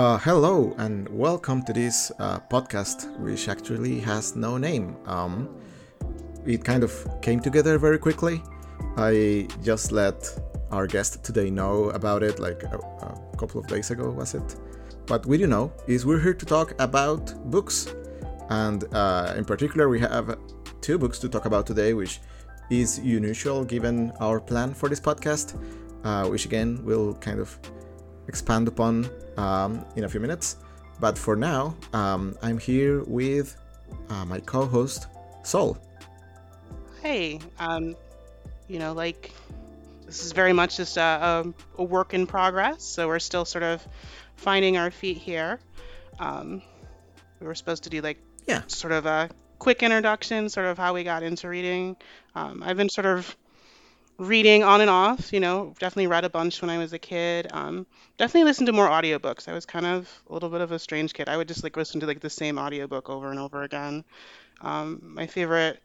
Hello and welcome to this podcast, which actually has no name. It kind of came together very quickly. I just let our guest today know about it like a couple of days ago, was it? What we do know is we're here to talk about books. And in particular, we have two books to talk about today, which is unusual given our plan for this podcast, which again will kind of expand upon in a few minutes. But for now, I'm here with my co-host, Sol. Hey, this is very much just a work in progress, so we're still sort of finding our feet here. We were supposed to do sort of a quick introduction, sort of how we got into reading. I've been sort of reading on and off, definitely read a bunch when I was a kid. Definitely listened to more audiobooks. I was kind of a little bit of a strange kid. I would just listen to the same audiobook over and over again. My favorite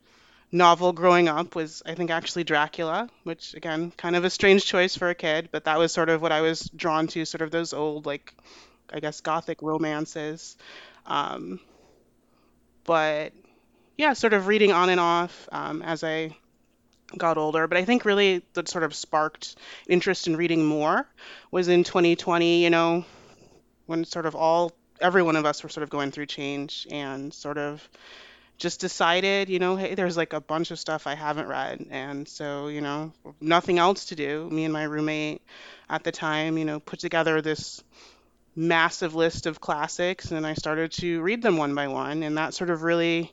novel growing up was, I think, actually Dracula, which again, kind of a strange choice for a kid, but that was sort of what I was drawn to, sort of those old, gothic romances. Sort of reading on and off as I got older, but I think really that sort of sparked interest in reading more was in 2020, when sort of every one of us were sort of going through change and sort of just decided, hey, there's a bunch of stuff I haven't read. And so, nothing else to do. Me and my roommate at the time, put together this massive list of classics and I started to read them one by one. And that sort of really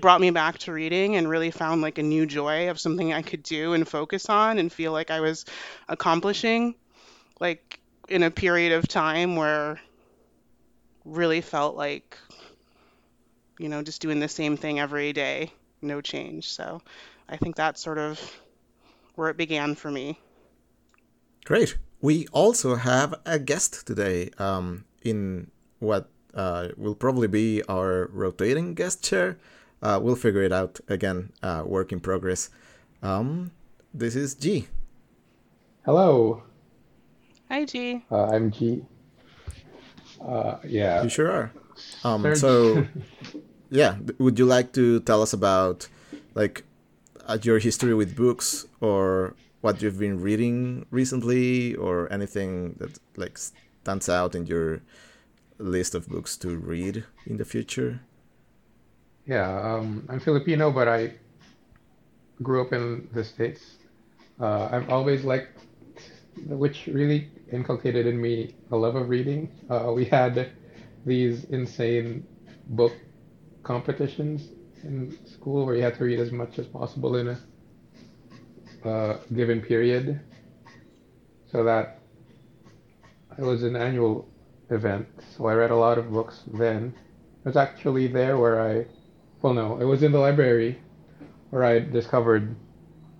brought me back to reading and really found a new joy of something I could do and focus on and feel like I was accomplishing in a period of time where really felt just doing the same thing every day, no change. So I think that's sort of where it began for me. Great. We also have a guest today in what will probably be our rotating guest chair. We'll figure it out again. Work in progress. This is G. Hello. Hi, G. I'm G. Yeah. You sure are. Would you like to tell us about your history with books or what you've been reading recently or anything that stands out in your list of books to read in the future? Yeah, I'm Filipino, but I grew up in the States. I've always which really inculcated in me a love of reading. We had these insane book competitions in school where you had to read as much as possible in a given period. So that it was an annual event. So I read a lot of books then. It was actually there where it was in the library where I discovered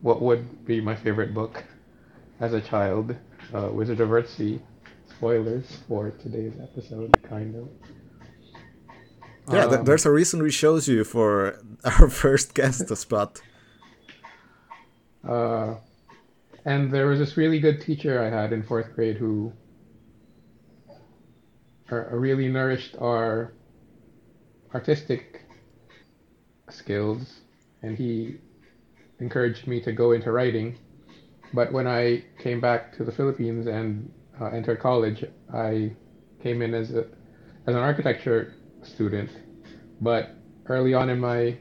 what would be my favorite book as a child, Wizard of Earthsea. Spoilers for today's episode, kind of. Yeah, there's a reason we chose you for our first guest spot. And there was this really good teacher I had in fourth grade who really nourished our artistic skills, and he encouraged me to go into writing. But when I came back to the Philippines and entered college, I came in as an architecture student, but early on in my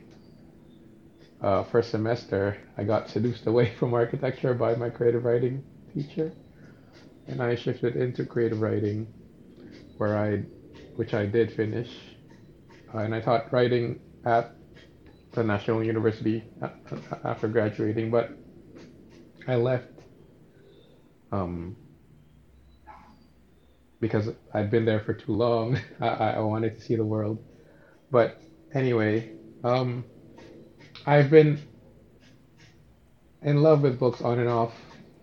first semester, I got seduced away from architecture by my creative writing teacher, and I shifted into creative writing, which I did finish, and I taught writing at the National University after graduating, but I left. Because I'd been there for too long. I wanted to see the world. But anyway, I've been in love with books on and off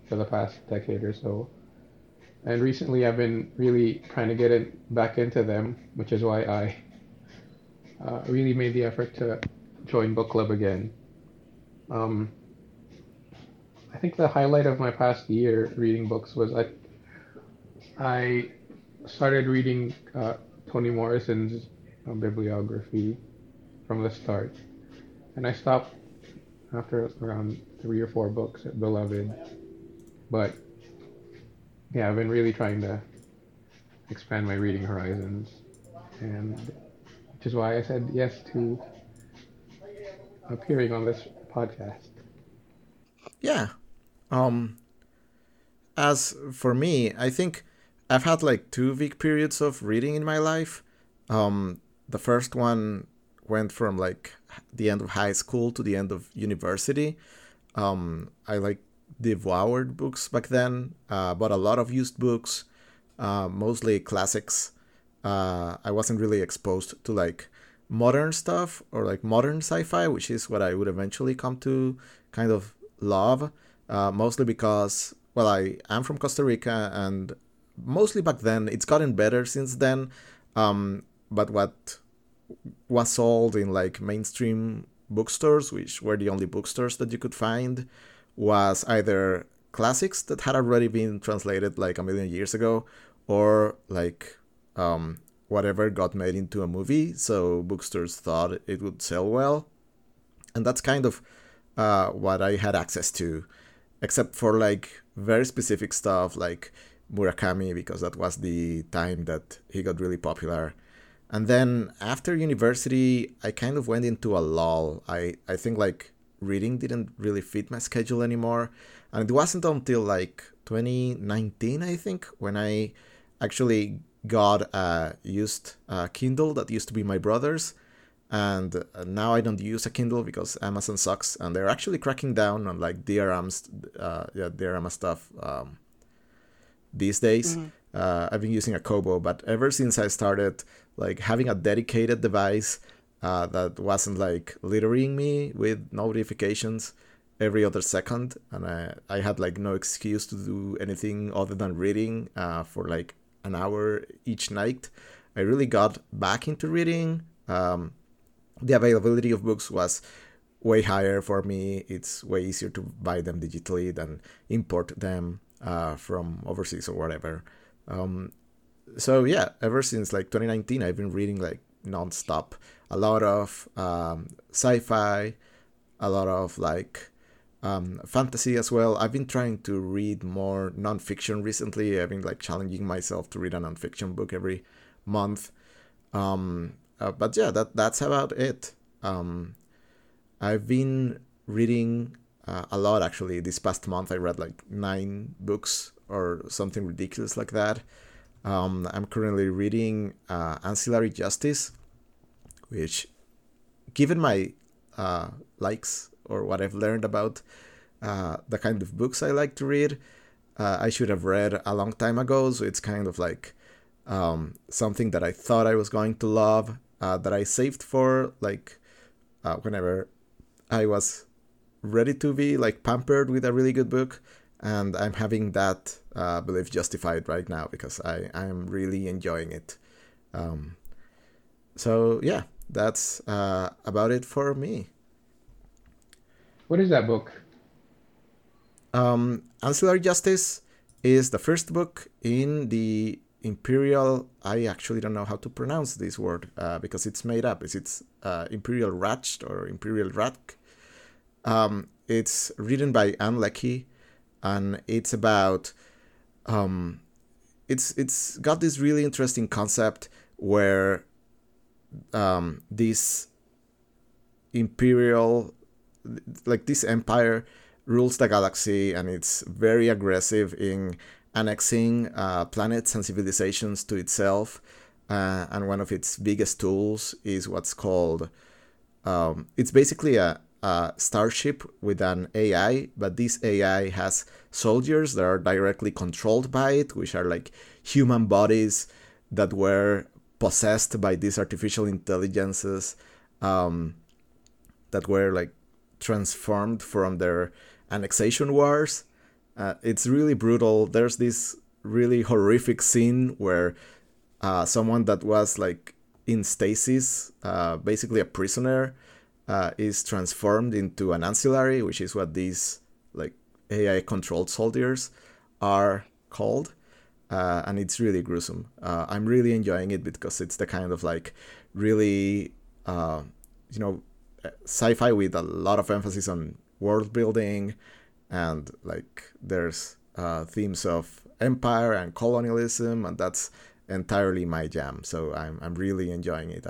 for the past decade or so. And recently I've been really trying to get back into them, which is why I really made the effort to join book club again. I think the highlight of my past year reading books was I started reading Toni Morrison's bibliography from the start, and I stopped after around 3 or 4 books at Beloved. But yeah, I've been really trying to expand my reading horizons, and which is why I said yes to appearing on this podcast. Yeah. As for me, I think I've had like 2 week periods of reading in my life. The first one went from like the end of high school to the end of university. I like devoured books back then, bought a lot of used books, mostly classics. I wasn't really exposed to like modern stuff or like modern sci-fi, which is what I would eventually come to kind of love, mostly because, well, I am from Costa Rica, and mostly back then, it's gotten better since then, but what was sold in like mainstream bookstores, which were the only bookstores that you could find, was either classics that had already been translated like a million years ago, or like whatever got made into a movie, so bookstores thought it would sell well. And that's kind of what I had access to, except for like very specific stuff like Murakami, because that was the time that he got really popular. And then after university, I kind of went into a lull. I think like reading didn't really fit my schedule anymore. And it wasn't until like 2019, I think, when I actually got a used Kindle that used to be my brother's. And now I don't use a Kindle because Amazon sucks. And they're actually cracking down on like DRM stuff these days. Mm-hmm. I've been using a Kobo, but ever since I started like having a dedicated device that wasn't like littering me with notifications every other second, and I had like no excuse to do anything other than reading for like an hour each night, I really got back into reading. The availability of books was way higher for me. It's way easier to buy them digitally than import them from overseas or whatever. So yeah, ever since like 2019, I've been reading like nonstop. A lot of sci-fi, a lot of like fantasy as well. I've been trying to read more nonfiction recently. I've been like challenging myself to read a nonfiction book every month. But yeah, that's about it. I've been reading a lot actually. This past month, I read like 9 books or something ridiculous like that. I'm currently reading Ancillary Justice, which, given my likes or what I've learned about the kind of books I like to read, I should have read a long time ago. So it's kind of like something that I thought I was going to love, that I saved for like whenever I was ready to be like pampered with a really good book. And I'm having that belief justified right now because I am really enjoying it. So yeah, that's about it for me. What is that book? Ancillary Justice is the first book in the Imperial... I actually don't know how to pronounce this word because it's made up. It's Imperial Radch or Imperial Radch. It's written by Anne Leckie, and it's about... It's got this really interesting concept where this imperial... like this empire rules the galaxy, and it's very aggressive in annexing planets and civilizations to itself. And one of its biggest tools is what's called... it's basically a starship with an AI, but this AI has soldiers that are directly controlled by it, which are like human bodies that were possessed by these artificial intelligences that were like transformed from their annexation wars. It's really brutal. There's this really horrific scene where someone that was like in stasis, basically a prisoner, is transformed into an ancillary, which is what these like AI-controlled soldiers are called, and it's really gruesome. I'm really enjoying it because it's the kind of like really, sci-fi with a lot of emphasis on world building, and like there's themes of empire and colonialism, and that's entirely my jam. So I'm really enjoying it.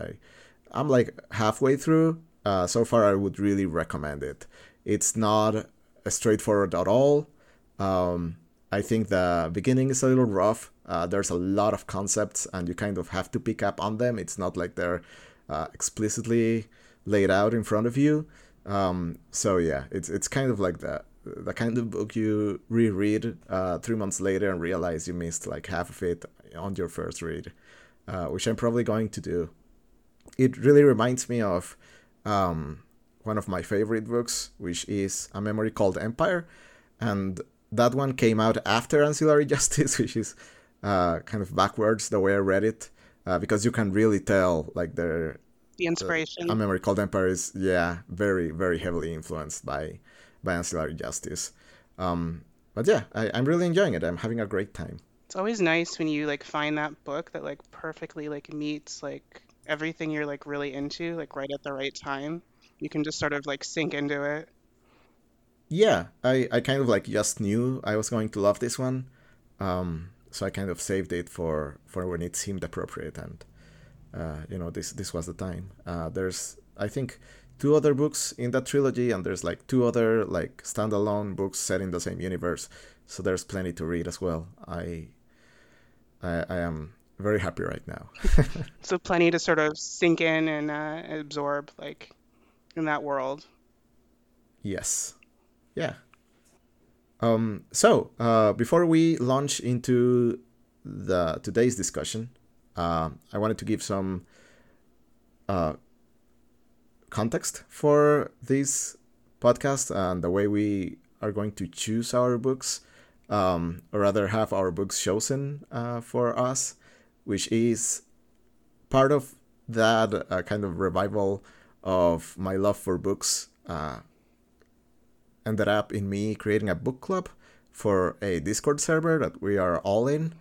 I'm like halfway through. So far, I would really recommend it. It's not straightforward at all. I think the beginning is a little rough. There's a lot of concepts, and you kind of have to pick up on them. It's not like they're explicitly laid out in front of you. So yeah, it's kind of like the kind of book you reread 3 months later and realize you missed like half of it on your first read, which I'm probably going to do. It really reminds me of one of my favorite books, which is A Memory Called Empire, and that one came out after Ancillary Justice, which is kind of backwards the way I read it, because you can really tell like the inspiration. A Memory Called Empire is very, very heavily influenced by Ancillary Justice. But yeah, I'm really enjoying it. I'm having a great time. It's always nice when you like find that book that like perfectly like meets like everything you're like really into, like right at the right time. You can just sort of like sink into it. Yeah, I kind of like just knew I was going to love this one, so I kind of saved it for when it seemed appropriate, and this was the time. There's I think two other books in that trilogy, and there's like two other like standalone books set in the same universe, so there's plenty to read as well. I am very happy right now. So plenty to sort of sink in and absorb like in that world. Yes. Yeah. So before we launch into today's discussion, I wanted to give some context for this podcast and the way we are going to choose our books, or rather have our books chosen for us, which is part of that kind of revival of my love for books. Ended up in me creating a book club for a Discord server that we are all in.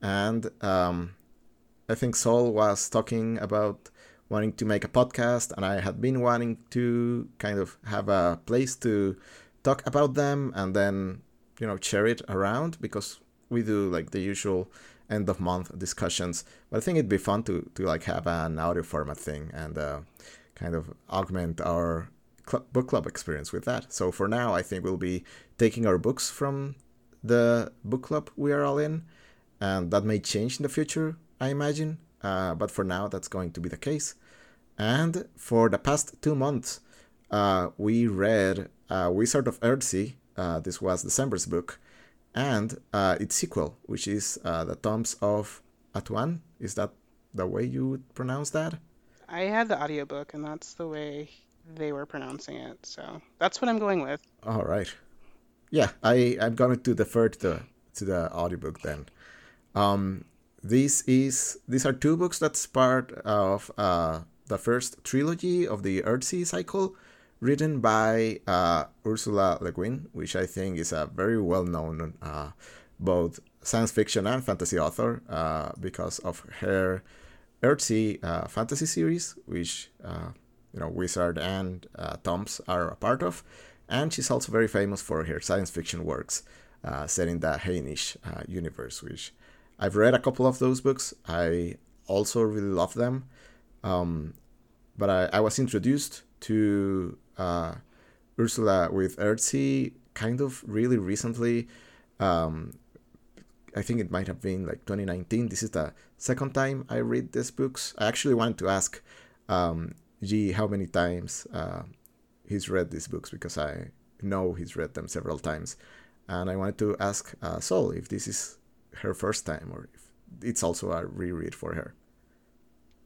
And I think Sol was talking about wanting to make a podcast, and I had been wanting to kind of have a place to talk about them and then, share it around, because we do like the usual end of month discussions. But I think it'd be fun to like have an audio format thing and kind of augment our book club experience with that. So for now, I think we'll be taking our books from the book club we are all in, and that may change in the future, I imagine, but for now that's going to be the case. And for the past 2 months, we read A Wizard of Earthsea. This was December's book, and its sequel, which is The Tombs of Atuan. Is that the way you would pronounce that? I had the audiobook, and that's the way they were pronouncing it, so that's what I'm going with. All right. Yeah, I'm going to defer to the audiobook then. These are two books that's part of the first trilogy of the Earthsea cycle, written by Ursula Le Guin, which I think is a very well-known both science fiction and fantasy author, because of her Earthsea fantasy series, which Wizard and Tombs are a part of. And she's also very famous for her science fiction works set in the Hainish universe, which I've read a couple of those books. I also really love them. But I was introduced to Ursula with Earthsea kind of really recently. I think it might have been like 2019. This is the second time I read these books. I actually wanted to ask how many times he's read these books, because I know he's read them several times, and I wanted to ask Sol if this is her first time or if it's also a reread for her.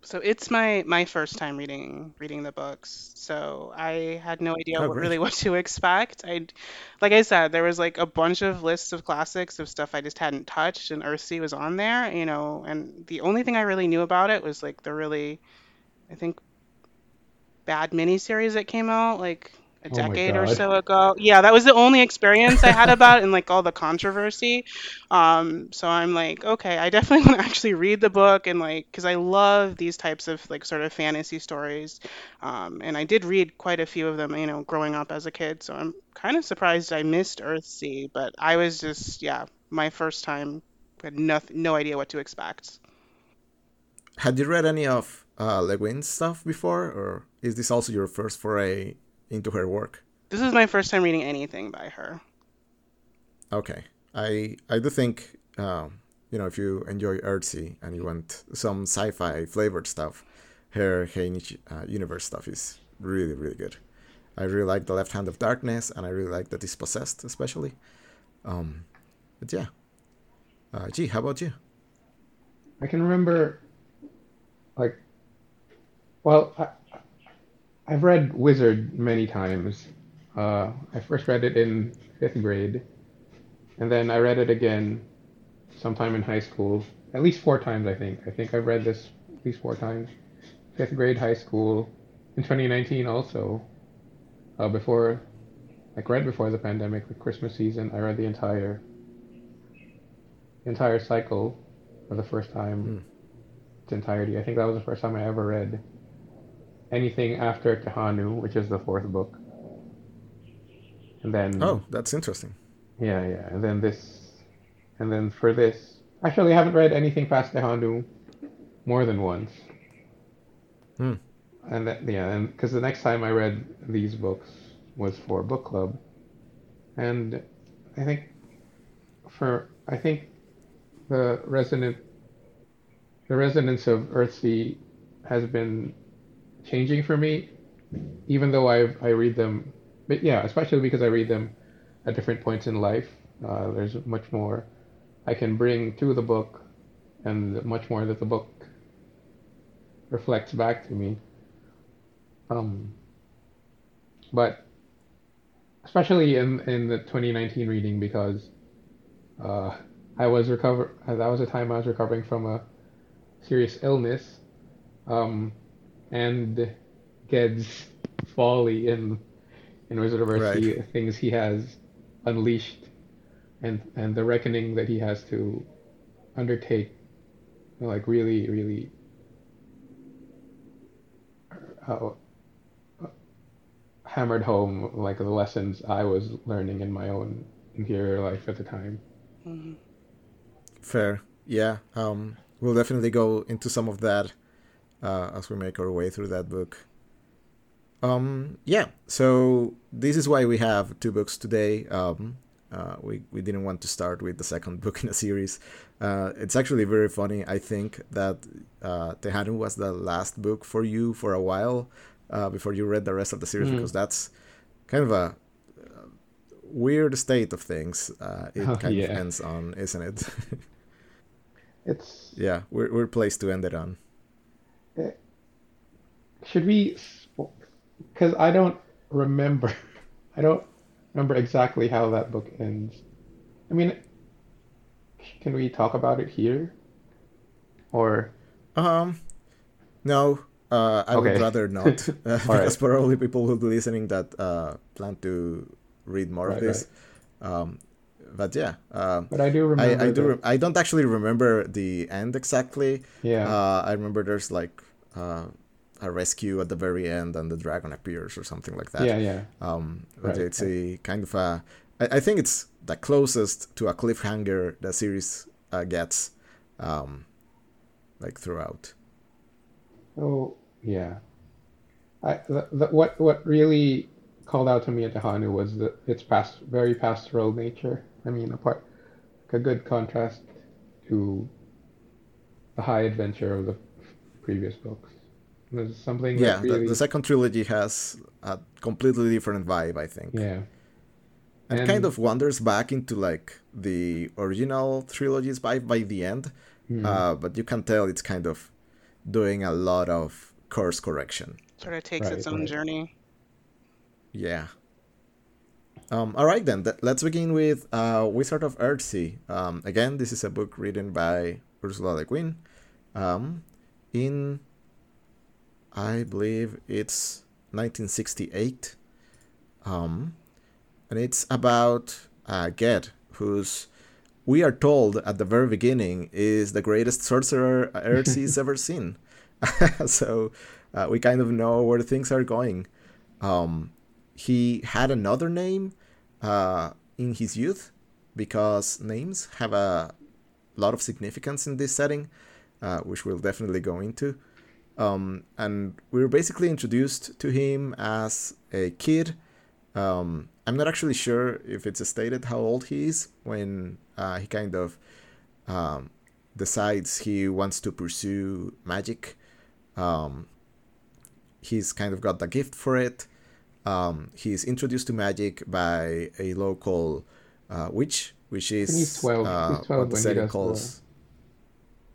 So it's my first time reading the books, so I had no idea what to expect. Like I said, there was like a bunch of lists of classics of stuff I just hadn't touched, and Earthsea was on there, and the only thing I really knew about it was like the really, I think, bad miniseries that came out like a decade or so ago. Yeah, that was the only experience I had about it and like all the controversy. So I'm like, okay, I definitely want to actually read the book and like, because I love these types of like sort of fantasy stories. And I did read quite a few of them, you know, growing up as a kid. So I'm kind of surprised I missed Earthsea, but I was just, yeah, my first time, had no idea what to expect. Had you read any of Le Guin's stuff before, or is this also your first foray into her work? This is my first time reading anything by her. Okay. I do think, you know, if you enjoy Earthsea and you want some sci-fi flavored stuff, her Hainish universe stuff is really, really good. I really like The Left Hand of Darkness, and I really like The Dispossessed, especially. But yeah. Gee, how about you? I can remember, like, well, I've read Wizard many times. I first read it in 5th grade, and then I read it again sometime in high school, at least 4 times, I think. I think I've read this at least 4 times. 5th grade, high school, in 2019 also, before, like right before the pandemic, the Christmas season, I read the entire cycle for the first time, its entirety. I think that was the first time I ever read anything after Tehanu, which is the 4th book. And then... Oh, that's interesting. Yeah. And then this... And then for this... Actually, I haven't read anything past Tehanu more than once. And that, yeah, because the next time I read these books was for book club. And I think for... I think the resonance of Earthsea has been changing for me, even though I read them, but yeah, especially because I read them at different points in life. There's much more I can bring to the book, and much more that the book reflects back to me. But especially in the 2019 reading, because that was a time I was recovering from a serious illness, and Ged's folly in Wizard of Earthsea, right. Things he has unleashed, and the reckoning that he has to undertake, you know, like really, really hammered home like the lessons I was learning in my own interior life at the time. Mm-hmm. Fair, yeah. We'll definitely go into some of that as we make our way through that book. Yeah, so this is why we have 2 books today. We didn't want to start with the 2nd book in a series. It's actually very funny, I think, that Tehanu was the last book for you for a while before you read the rest of the series, because that's kind of a weird state of things. It kind of ends on, isn't it? It's yeah, we're placed to end it on. Should we? Because I don't remember exactly how that book ends. I mean, can we talk about it here? Or no. I would rather not, because probably people will be listening that plan to read more of this. Right. But yeah. But I do remember. I don't actually remember the end exactly. Yeah. I remember there's like a rescue at the very end and the dragon appears or something like that. Yeah. But it's a kind of a... I think it's the closest to a cliffhanger the series gets like throughout. Oh, yeah. What really... called out to me at Tehanu was its very pastoral nature. I mean, a good contrast to the high adventure of the previous books. There's something. Yeah, really... the 2nd trilogy has a completely different vibe, I think. Yeah, and kind of wanders back into like the original trilogy's vibe by the end, but you can tell it's kind of doing a lot of course correction. Sort of takes its own journey. Yeah. All right, then. Let's begin with Wizard of Earthsea. Again, this is a book written by Ursula Le Guin. In, I believe, it's 1968. And it's about Ged, who's, we are told at the very beginning, is the greatest sorcerer Earthsea's ever seen. So we kind of know where things are going. He had another name in his youth, because names have a lot of significance in this setting, which we'll definitely go into. And we were basically introduced to him as a kid. I'm not actually sure if it's stated how old he is when he kind of decides he wants to pursue magic. He's kind of got the gift for it. He's introduced to magic by a local witch, which is 12. He's 12 what the setting calls. The...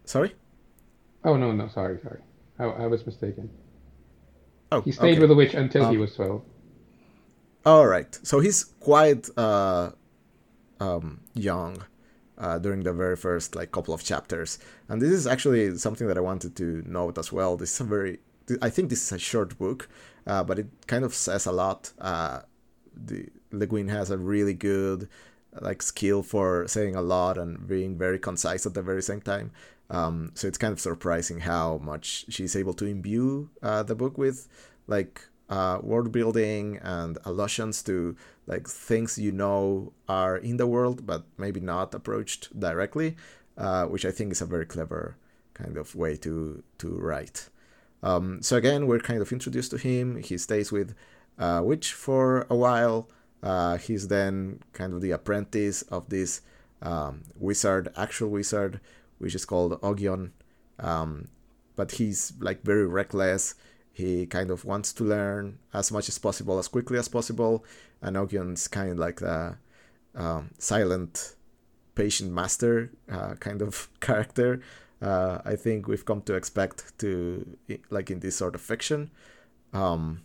Sorry? Oh, no, sorry. I was mistaken. Oh, he stayed with the witch until he was 12. All right. So he's quite young during the very first couple of chapters. And this is actually something that I wanted to note as well. This is a very... I think this is a short book, but it kind of says a lot. Le Guin has a really good skill for saying a lot and being very concise at the very same time. So it's kind of surprising how much she's able to imbue the book with world building and allusions to things are in the world but maybe not approached directly, which I think is a very clever kind of way to write. So again, we're kind of introduced to him. He stays with Witch for a while. He's then kind of the apprentice of this actual wizard, which is called Ogion. But he's very reckless. He kind of wants to learn as much as possible, as quickly as possible. And Ogion's kind of the silent, patient master kind of character. I think we've come to expect in this sort of fiction. So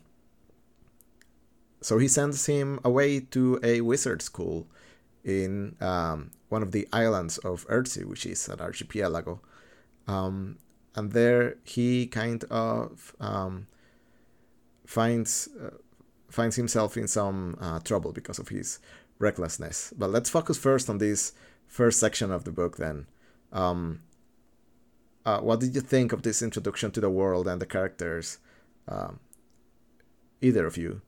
he sends him away to a wizard school in one of the islands of Earthsea, which is an archipelago. And there he kind of finds himself in some trouble because of his recklessness. But let's focus first on this first section of the book then. What did you think of this introduction to the world and the characters, either of you?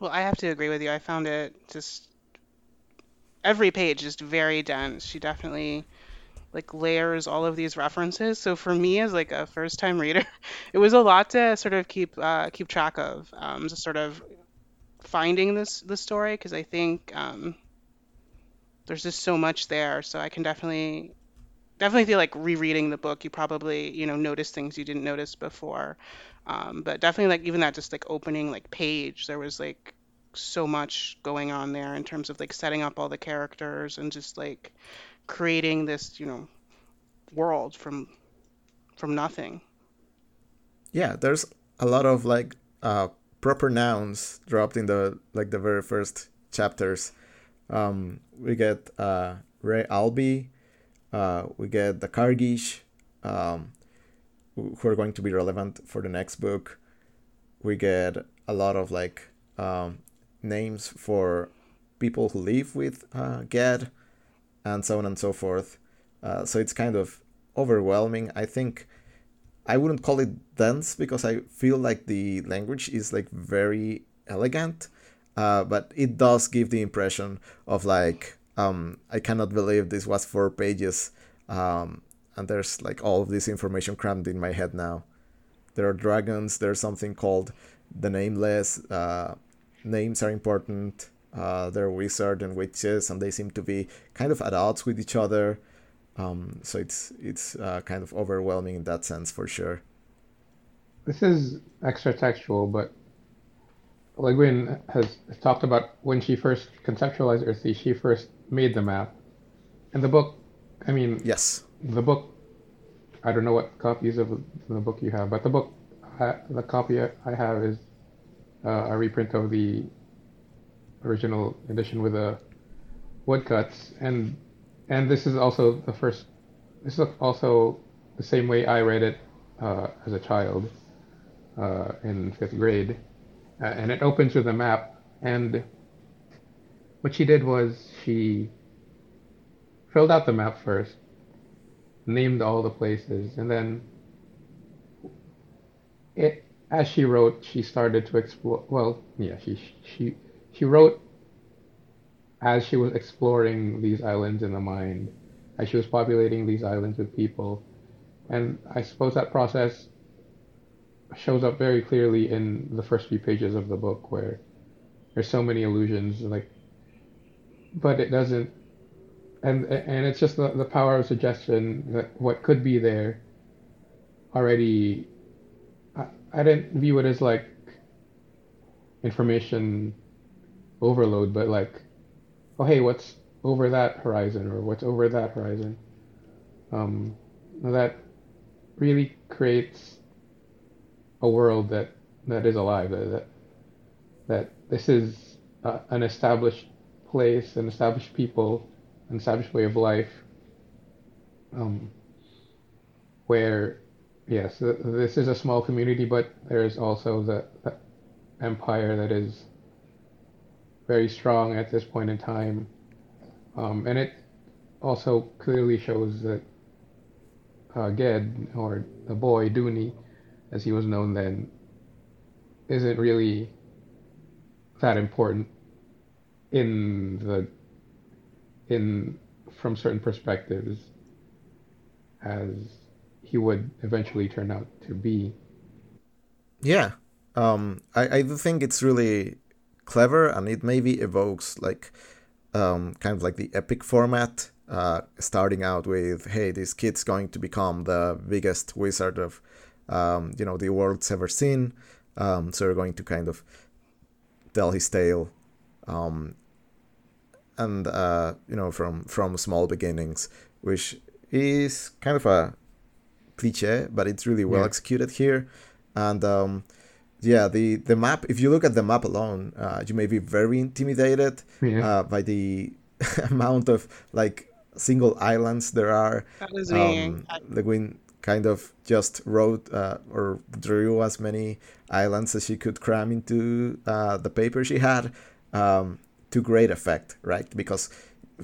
Well, I have to agree with you. I found it just every page just very dense. She definitely layers all of these references. So for me as a first time reader, it was a lot to sort of keep track of, just sort of finding this story, because I think there's just so much there. So I can definitely feel rereading the book, you probably, notice things you didn't notice before. But definitely even that just opening page, there was so much going on there in terms of setting up all the characters and just creating this, world from nothing. Yeah. There's a lot of proper nouns dropped in the, the very first chapters. We get Ray Albi. We get the Kargish, who are going to be relevant for the next book. We get a lot of names for people who live with Ged, and so on and so forth. So it's kind of overwhelming. I think I wouldn't call it dense because I feel the language is very elegant, but it does give the impression of I cannot believe this was 4 pages, and there's all of this information crammed in my head now. There are dragons, there's something called the Nameless, names are important, they're wizards and witches, and they seem to be kind of at odds with each other, so it's kind of overwhelming in that sense for sure. This is extra textual, but Le Guin has talked about when she first conceptualized Earthsea, she first made the map. And the book, yes. The book, I don't know what copies of the book you have, but the book, the copy I have is a reprint of the original edition with the woodcuts. And this is also the same way I read it as a child in 5th grade. And it opens with a map And what she did was she filled out the map first, named all the places, and then as she wrote, she started to explore. Well, yeah, she wrote as she was exploring these islands in the mind, as she was populating these islands with people. And I suppose that process shows up very clearly in the first few pages of the book, where there's so many allusions, like, but it doesn't, and it's just the power of suggestion that what could be there already. I didn't view it as like information overload, but like, oh hey, what's over that horizon, or what's over that horizon, that really creates a world that is alive, that this is an established place, an established people, an established way of life, where yes, this is a small community, but there is also the empire that is very strong at this point in time, and it also clearly shows that Ged, or the boy Dooney, as he was known then, isn't really that important from certain perspectives, as he would eventually turn out to be. Yeah, I think it's really clever, and it maybe evokes like kind of like the epic format, starting out with, hey, this kid's going to become the biggest wizard of the world's ever seen, so you're going to kind of tell his tale, and from small beginnings, which is kind of a cliche, but it's really well executed here. And the map, if you look at the map alone, you may be very intimidated by the amount of like single islands there are. That was Le Guin kind of just wrote or drew as many islands as she could cram into the paper she had, to great effect, right? Because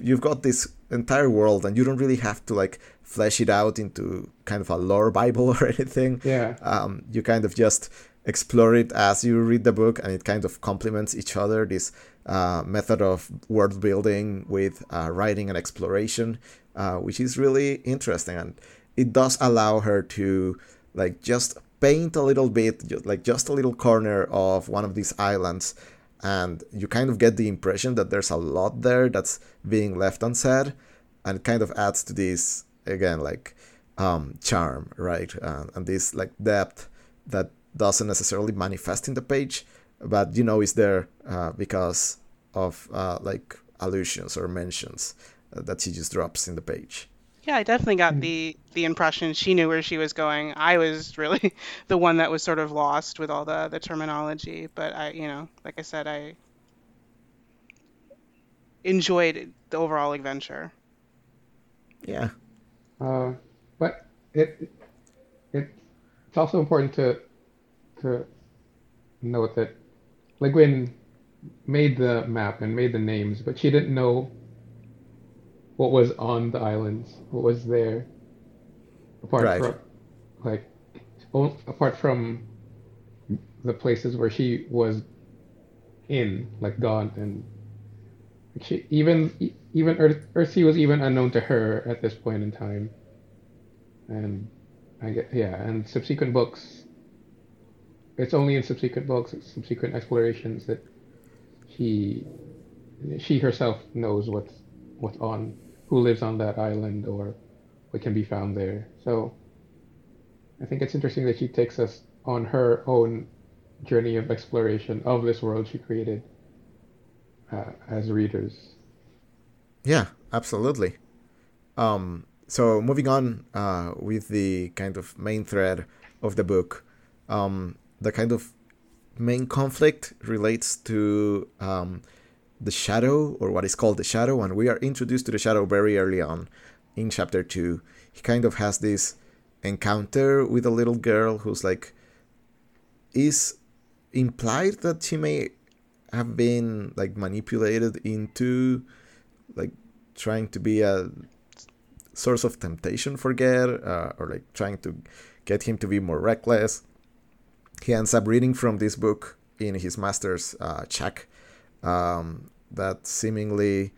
you've got this entire world and you don't really have to like flesh it out into kind of a lore bible or anything. Yeah. You kind of just explore it as you read the book, and it kind of complements each other, this method of world building with writing and exploration, which is really interesting. And it does allow her to like just paint a little bit, like just a little corner of one of these islands, and you kind of get the impression that there's a lot there that's being left unsaid, and it kind of adds to this, again, like charm, right? And this like depth that doesn't necessarily manifest in the page, but is there because of like allusions or mentions that she just drops in the page. Yeah, I definitely got the impression she knew where she was going. I was really the one that was sort of lost with all the terminology. But I, like I said, I enjoyed the overall adventure. Yeah. But it's also important to note that Le Guin made the map and made the names, but she didn't know what was on the islands, what was there, apart from the places where she was in, like gone, and she, even Earthsea was even unknown to her at this point in time, and and subsequent books. It's only in subsequent books, subsequent explorations that she herself knows what's on. Who lives on that island, or what can be found there. So I think it's interesting that she takes us on her own journey of exploration of this world she created as readers. Yeah, absolutely. So moving on with the kind of main thread of the book, the kind of main conflict relates to the shadow, or what is called the shadow, and we are introduced to the shadow very early on in chapter 2. He kind of has this encounter with a little girl who's like, is implied that she may have been like manipulated into like trying to be a source of temptation for Ged, or like trying to get him to be more reckless. He ends up reading from this book in his master's shack, that seemingly,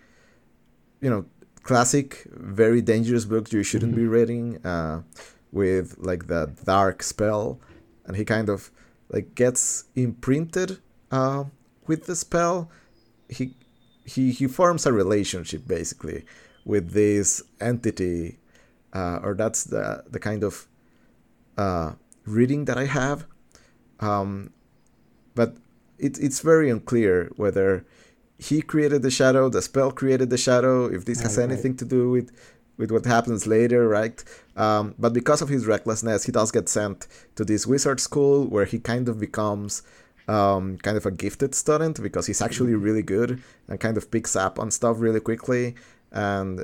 you know, classic, very dangerous book you shouldn't be reading, with like the dark spell, and he kind of like gets imprinted with the spell. He forms a relationship basically with this entity, or that's the kind of reading that I have. But it's very unclear whether he created the shadow, the spell created the shadow, if this has anything to do with what happens later, right? But because of his recklessness, he does get sent to this wizard school where he kind of becomes kind of a gifted student, because he's actually really good and kind of picks up on stuff really quickly. And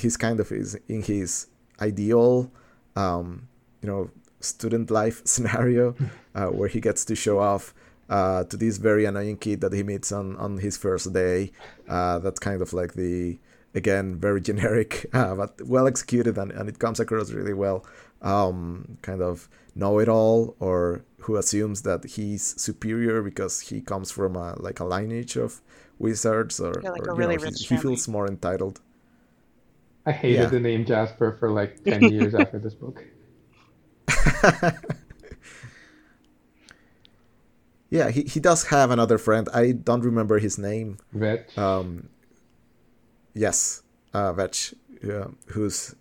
he's kind of is in his ideal, you know, student life scenario, where he gets to show off to this very annoying kid that he meets on his first day. That's kind of like the, again, very generic, but well executed, and it comes across really well. Kind of know-it-all, or who assumes that he's superior because he comes from a lineage of wizards, or, yeah, like or really know, he feels more entitled. I hated the name Jasper for like 10 years after this book. Yeah, he does have another friend. I don't remember his name. Vetch. Yes, Vetch, who's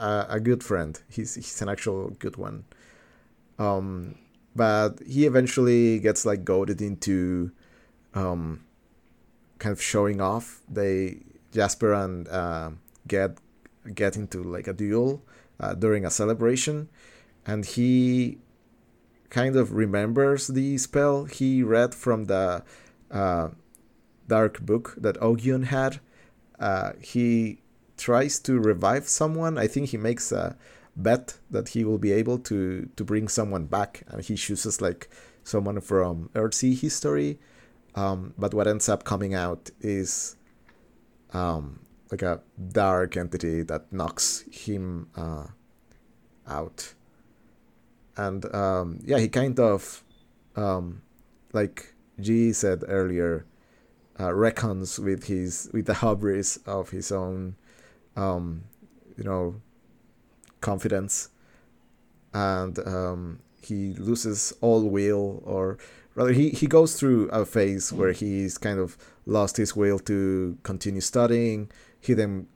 a good friend. He's an actual good one. But he eventually gets like goaded into kind of showing off. Jasper and get into like a duel during a celebration, and he kind of remembers the spell he read from the dark book that Ogion had. He tries to revive someone. I think he makes a bet that he will be able to bring someone back, and he chooses like someone from Earthsea history. But what ends up coming out is like a dark entity that knocks him out. And he kind of, like G said earlier, reckons with the hubris of his own, you know, confidence, and he loses all will, or rather, he goes through a phase where he's kind of lost his will to continue studying. He then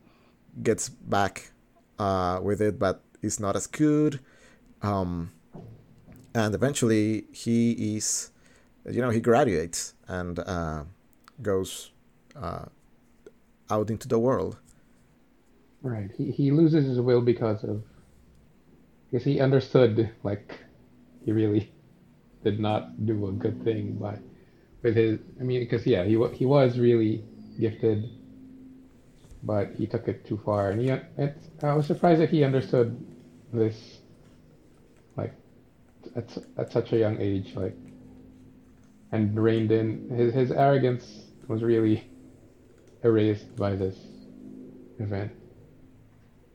gets back with it, but it's not as good. And eventually he is, you know, he graduates and goes out into the world. Right. He loses his will because he understood, like, he really did not do a good thing he was really gifted, but he took it too far. And I was surprised that he understood this, like, at such a young age, like, and reined in. His arrogance was really erased by this event.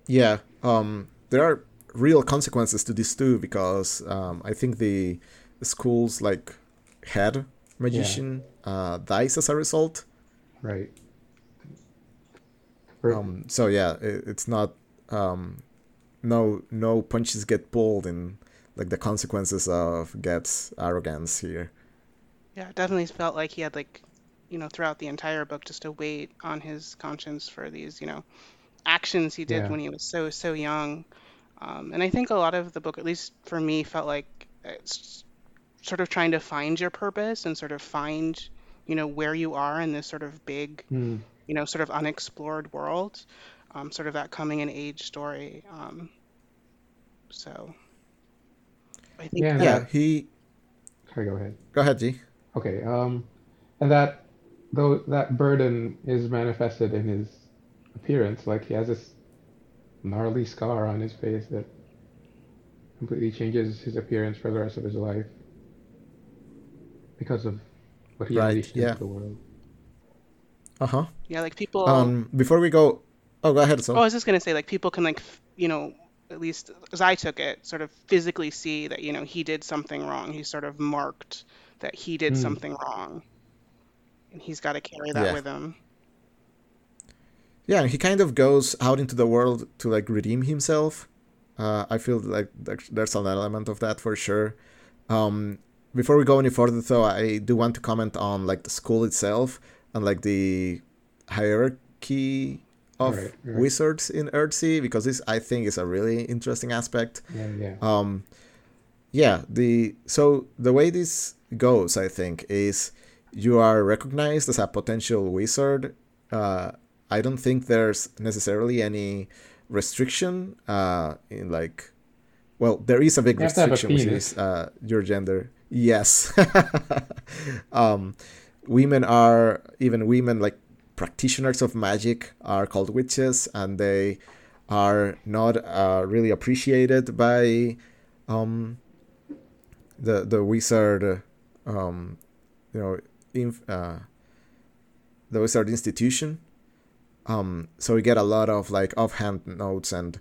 Yeah, there are real consequences to this too, because I think the school's like head magician dies as a result. Right. So yeah, it's not no punches get pulled in like the consequences of Ged's arrogance here. Yeah, it definitely felt like he had, like, you know, throughout the entire book, just a weight on his conscience for these, you know, actions he did when he was so young. And I think a lot of the book, at least for me, felt like it's sort of trying to find your purpose and sort of find, you know, where you are in this sort of big, you know, sort of unexplored world, sort of that coming in age story. So I think Sorry, go ahead. Go ahead, G. Okay, and that, though, that burden is manifested in his appearance. Like, he has this gnarly scar on his face that completely changes his appearance for the rest of his life because of Right, yeah. Of the world. Uh-huh. Yeah, like people... before we go... Oh, go ahead, Sol. Oh, I was just going to say, like, people can, like, you know, at least as I took it, sort of physically see that, you know, he did something wrong. He sort of marked that he did something wrong. And he's got to carry that with him. Yeah, and he kind of goes out into the world to, like, redeem himself. I feel like there's an element of that for sure. Before we go any further, though, I do want to comment on, like, the school itself and, like, the hierarchy of wizards in Earthsea, because this, I think, is a really interesting aspect. So the way this goes, I think, is you are recognized as a potential wizard. I don't think there's necessarily any restriction in, like... Well, there is a big restriction, which is your gender. Yes. Women are... Even women, like, practitioners of magic are called witches, and they are not really appreciated by the wizard... the wizard institution. So we get a lot of, like, offhand notes and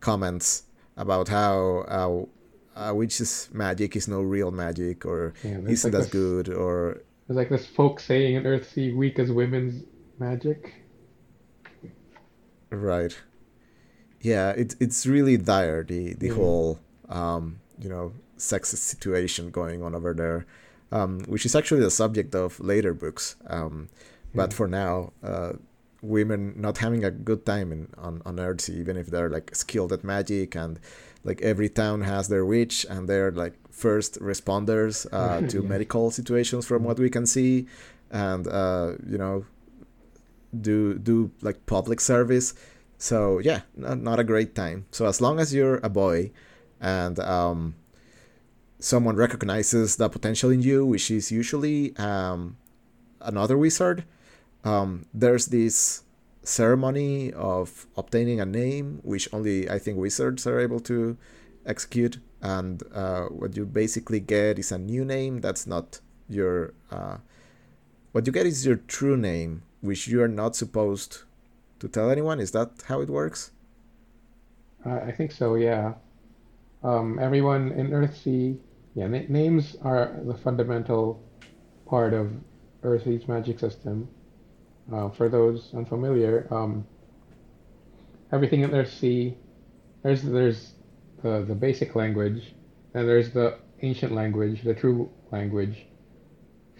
comments about how witch's magic is no real magic, or isn't like as good, or... There's, like, this folk saying in Earthsea, weak as women's magic. Right. Yeah, it's really dire, the whole, sexist situation going on over there, which is actually the subject of later books. But for now... women not having a good time on Earthsea, even if they're, like, skilled at magic, and, like, every town has their witch, and they're, like, first responders to medical situations from what we can see, and do like public service. So not a great time. So as long as you're a boy and someone recognizes the potential in you, which is usually another wizard, there's this ceremony of obtaining a name, which only, I think, wizards are able to execute. And what you basically get is a new name. That's not your... what you get is your true name, which you are not supposed to tell anyone. Is that how it works? I think so, yeah. Everyone in Earthsea... Yeah, names are the fundamental part of Earthsea's magic system. For those unfamiliar, everything in Earthsea, there's the basic language, and there's the ancient language, the true language,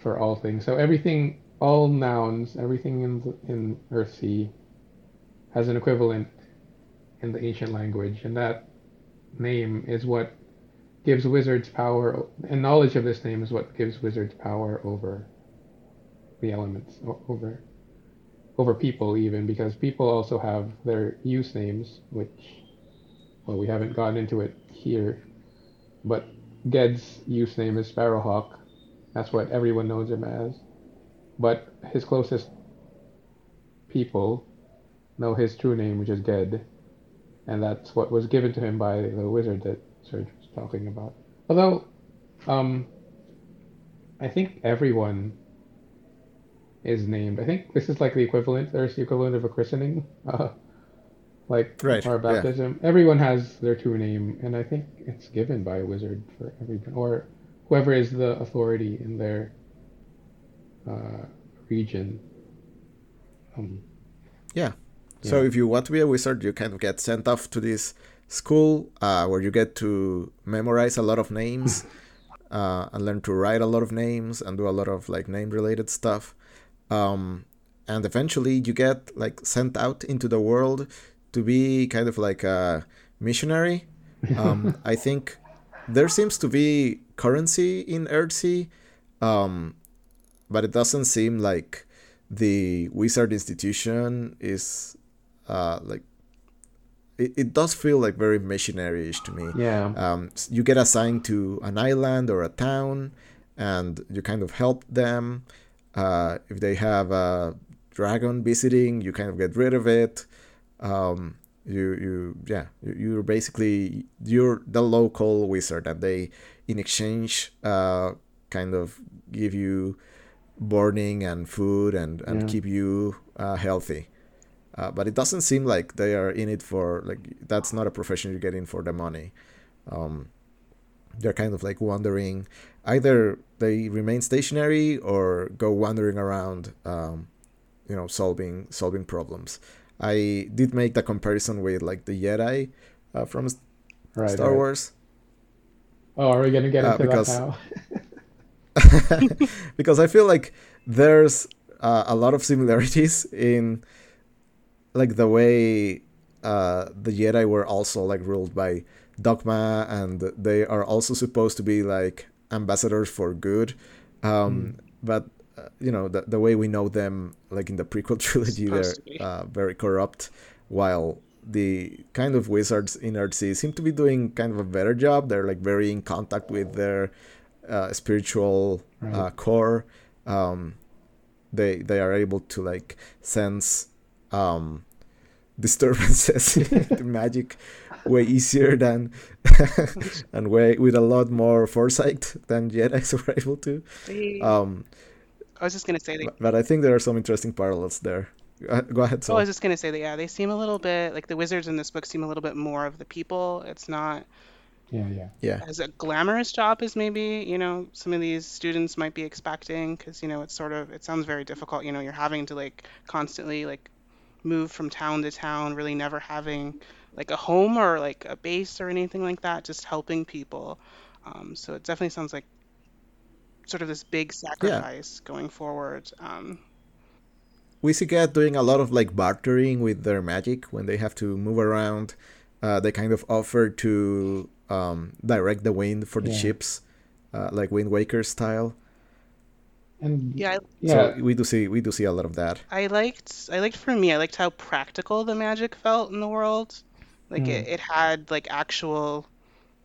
for all things. So everything, all nouns, everything in Earthsea has an equivalent in the ancient language, and that name is what gives wizards power, and knowledge of this name is what gives wizards power over the elements, over people, even, because people also have their use names, which, well, we haven't gotten into it here, but Ged's use name is Sparrowhawk. That's what everyone knows him as. But his closest people know his true name, which is Ged, and that's what was given to him by the wizard that Serge was talking about. Although, I think everyone is named. I think this is like the equivalent. There's the equivalent of a christening, our baptism. Yeah. Everyone has their true name, and I think it's given by a wizard for everyone, or whoever is the authority in their region. So if you want to be a wizard, you kind of get sent off to this school where you get to memorize a lot of names and learn to write a lot of names and do a lot of, like, name-related stuff. And eventually you get, like, sent out into the world to be kind of like a missionary. I think there seems to be currency in Earthsea, but it doesn't seem like the wizard institution is like... It does feel like very missionary-ish to me. Yeah. You get assigned to an island or a town, and you kind of help them. If they have a dragon visiting, you kind of get rid of it. You're basically, you're the local wizard, and they, in exchange, kind of give you boarding and food and keep you healthy. But it doesn't seem like they are in it for, like, that's not a profession you get in for the money. They're kind of like wandering. Either they remain stationary or go wandering around, solving problems. I did make the comparison with, like, the Jedi from Star Wars. Oh, are we going to get into that now? Because I feel like there's a lot of similarities in, like, the way the Jedi were also, like, ruled by dogma, and they are also supposed to be, like, ambassadors for good. But, the way we know them, like, in the prequel trilogy, they're very corrupt, while the kind of wizards in Earthsea seem to be doing kind of a better job. They're, like, very in contact with their spiritual core. They are able to, like, sense disturbances to magic way easier than and way with a lot more foresight than Jedi's were able to. I was just gonna say that, but I think there are some interesting parallels there. Go ahead, Sol. I was just gonna say that they seem a little bit like the wizards in this book seem a little bit more of the people. It's not as a glamorous job as maybe some of these students might be expecting, because it's sort of, it sounds very difficult. You're having to constantly move from town to town, really never having a home or a base or anything like that, just helping people. So it definitely sounds like sort of this big sacrifice going forward. We see Ged doing a lot of bartering with their magic when they have to move around. They kind of offer to direct the wind for the ships, like Wind Waker style. And so we do see a lot of that. I liked how practical the magic felt in the world. It had actual,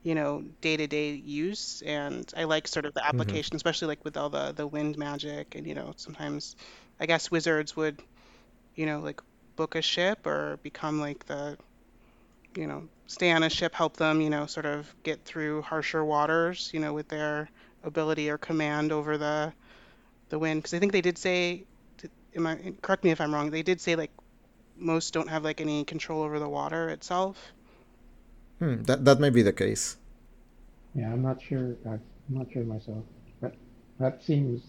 day-to-day use, and I like sort of the application, especially with all the wind magic, and sometimes I guess wizards would, book a ship or become stay on a ship, help them, sort of get through harsher waters, with their ability or command over the wind, because I think they did say, correct me if I'm wrong, they did say most don't have any control over the water itself. That may be the case. Yeah, I'm not sure. I'm not sure myself, but that seems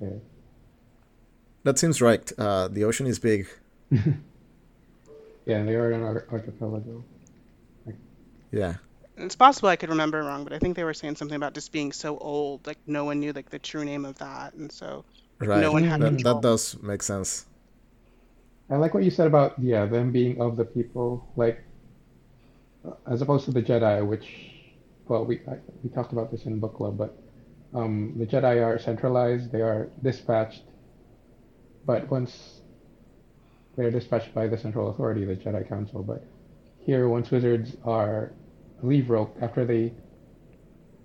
fair. That seems right. The ocean is big. Yeah, they are in an archipelago. Yeah. It's possible I could remember wrong, but I think they were saying something about just being so old, no one knew the true name of that, and so no one had control. That does make sense. I like what you said about them being of the people, as opposed to the Jedi, which we talked about this in book club, but the Jedi are centralized, they are dispatched, but once they're dispatched by the central authority, the Jedi Council. But here, once wizards leave Roke after they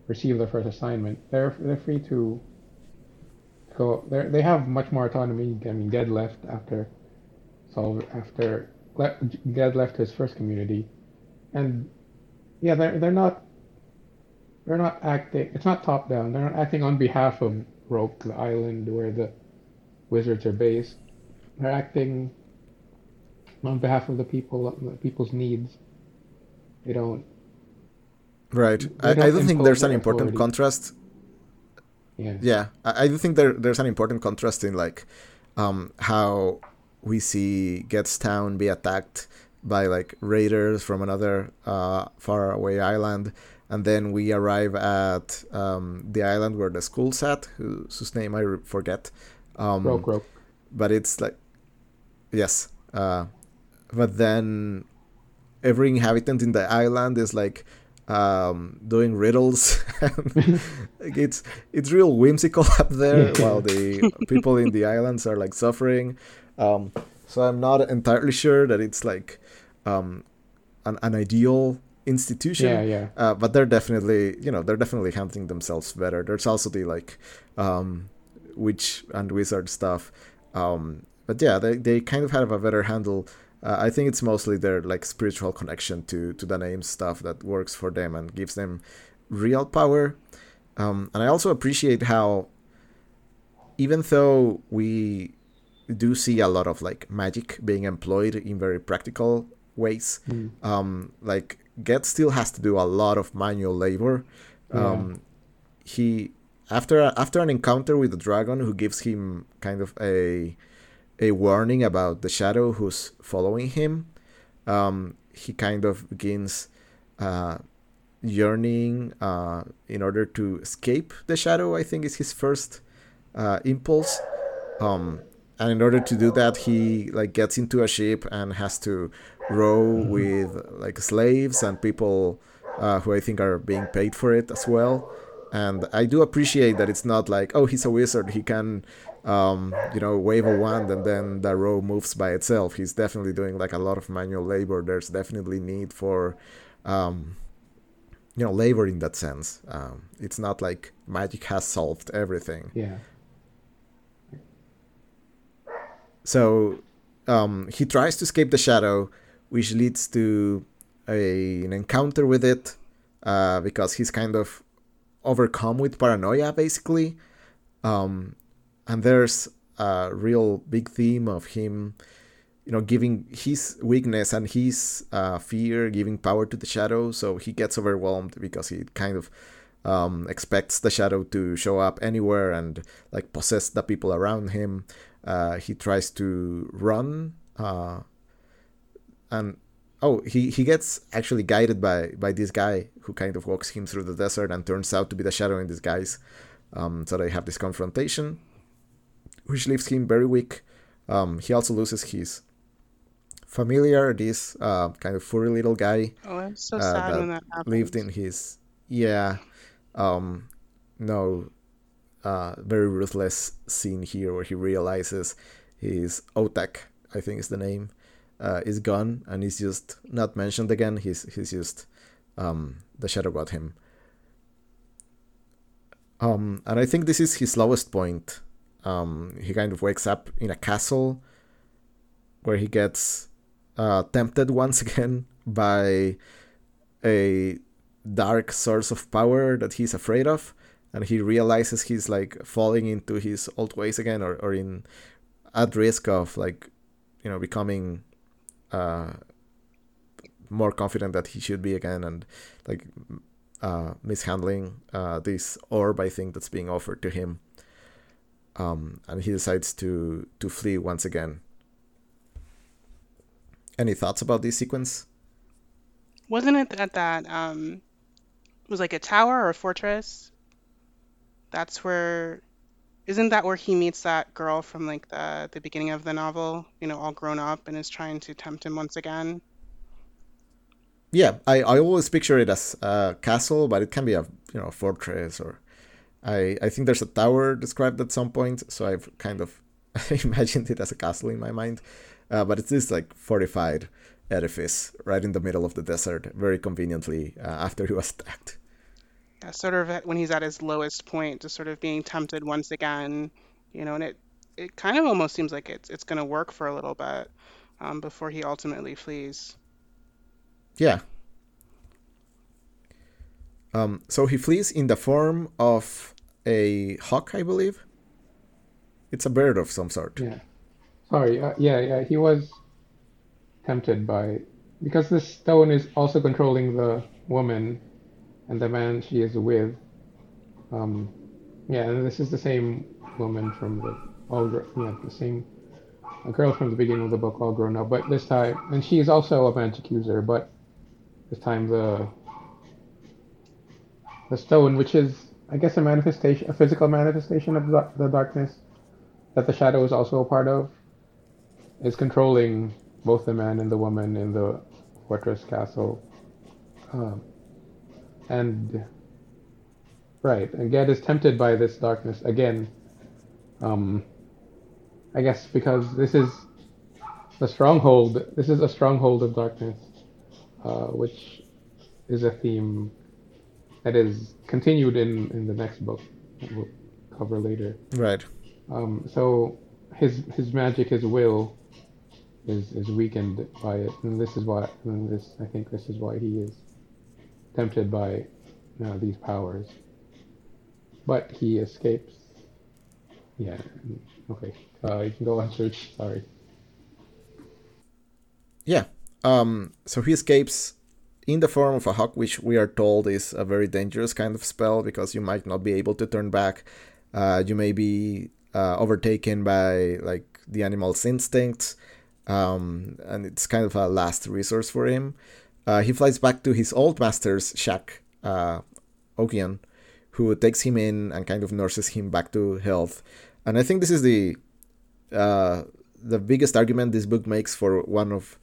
receive their first assignment, they're free to go. They have much more autonomy. I mean, Ged left his first community, and they're not acting. It's not top down. They're not acting on behalf of Roke, the island where the wizards are based. They're acting on behalf of the people, the people's needs. They don't. Right. I don't think there's an important contrast. Yeah. I do think there's an important contrast in how we see Ged's town be attacked by raiders from another faraway island, and then we arrive at the island where the school sat, whose name I forget. Roke. But it's yes. But then every inhabitant in the island is doing riddles. It's real whimsical up there, while the people in the islands are suffering. So I'm not entirely sure that it's an ideal institution. But they're definitely handling themselves better. There's also the witch and wizard stuff. But they kind of have a better handle. I think it's mostly their spiritual connection to the name stuff that works for them and gives them real power. And I also appreciate how even though we do see a lot of like magic being employed in very practical ways, like Ged still has to do a lot of manual labor. He after an encounter with the dragon, who gives him kind of a warning about the shadow who's following him, he kind of begins yearning in order to escape the shadow, I think is his first impulse. And in order to do that, he like gets into a ship and has to row with like slaves and people who I think are being paid for it as well. And I do appreciate that it's not like, oh, he's a wizard, he can wave a wand and then the row moves by itself. He's definitely doing like a lot of manual labor. There's definitely need for labor in that sense. It's not like magic has solved everything. Yeah. So he tries to escape the shadow, which leads to an encounter with it, because he's kind of overcome with paranoia, basically. And there's a real big theme of him, giving his weakness and his fear, giving power to the shadow. So he gets overwhelmed because he kind of expects the shadow to show up anywhere and like possess the people around him. He tries to run, and he gets actually guided by this guy who kind of walks him through the desert and turns out to be the shadow in disguise. So they have this confrontation, which leaves him very weak. He also loses his familiar, this kind of furry little guy. Oh, I'm so sad when that happens. Lived in his very ruthless scene here where he realizes his Otak, I think is the name, is gone and is just not mentioned again. He's just the shadow got him. And I think this is his lowest point. He kind of wakes up in a castle where he gets tempted once again by a dark source of power that he's afraid of, and he realizes he's like falling into his old ways again, or in at risk of like becoming more confident that he should be again, and like mishandling this orb, I think, that's being offered to him. And he decides to flee once again. Any thoughts about this sequence? Wasn't it that was like a tower or a fortress? Isn't that where he meets that girl from like the beginning of the novel, all grown up and is trying to tempt him once again? Yeah, I always picture it as a castle, but it can be a fortress, or I think there's a tower described at some point, so I've kind of imagined it as a castle in my mind. But it's this like fortified edifice right in the middle of the desert, very conveniently after he was attacked. Yeah, sort of when he's at his lowest point, just sort of being tempted once again, and it kind of almost seems like it's going to work for a little bit before he ultimately flees. Yeah. So he flees in the form of a hawk, I believe. It's a bird of some sort. Yeah. Sorry. Yeah. He was tempted because this stone is also controlling the woman and the man she is with. And this is the same woman from a girl from the beginning of the book, all grown up. But this time, and she is also a magic user. But this time, the stone, which is, I guess, a physical manifestation of the darkness that the shadow is also a part of, is controlling both the man and the woman in the fortress castle. And Ged is tempted by this darkness again. I guess because this is the stronghold. This is a stronghold of darkness, which is a theme that is continued in the next book that we'll cover later. Right. So his magic, his will, is weakened by it, and this is why. I think this is why he is tempted by these powers. But he escapes Yeah. Okay. You can go on, Church. Sorry. Yeah. So he escapes in the form of a hawk, which we are told is a very dangerous kind of spell because you might not be able to turn back. You may be overtaken by like the animal's instincts, and it's kind of a last resource for him. He flies back to his old master's shack, Ogion, who takes him in and kind of nurses him back to health. And I think this is the biggest argument this book makes for one of,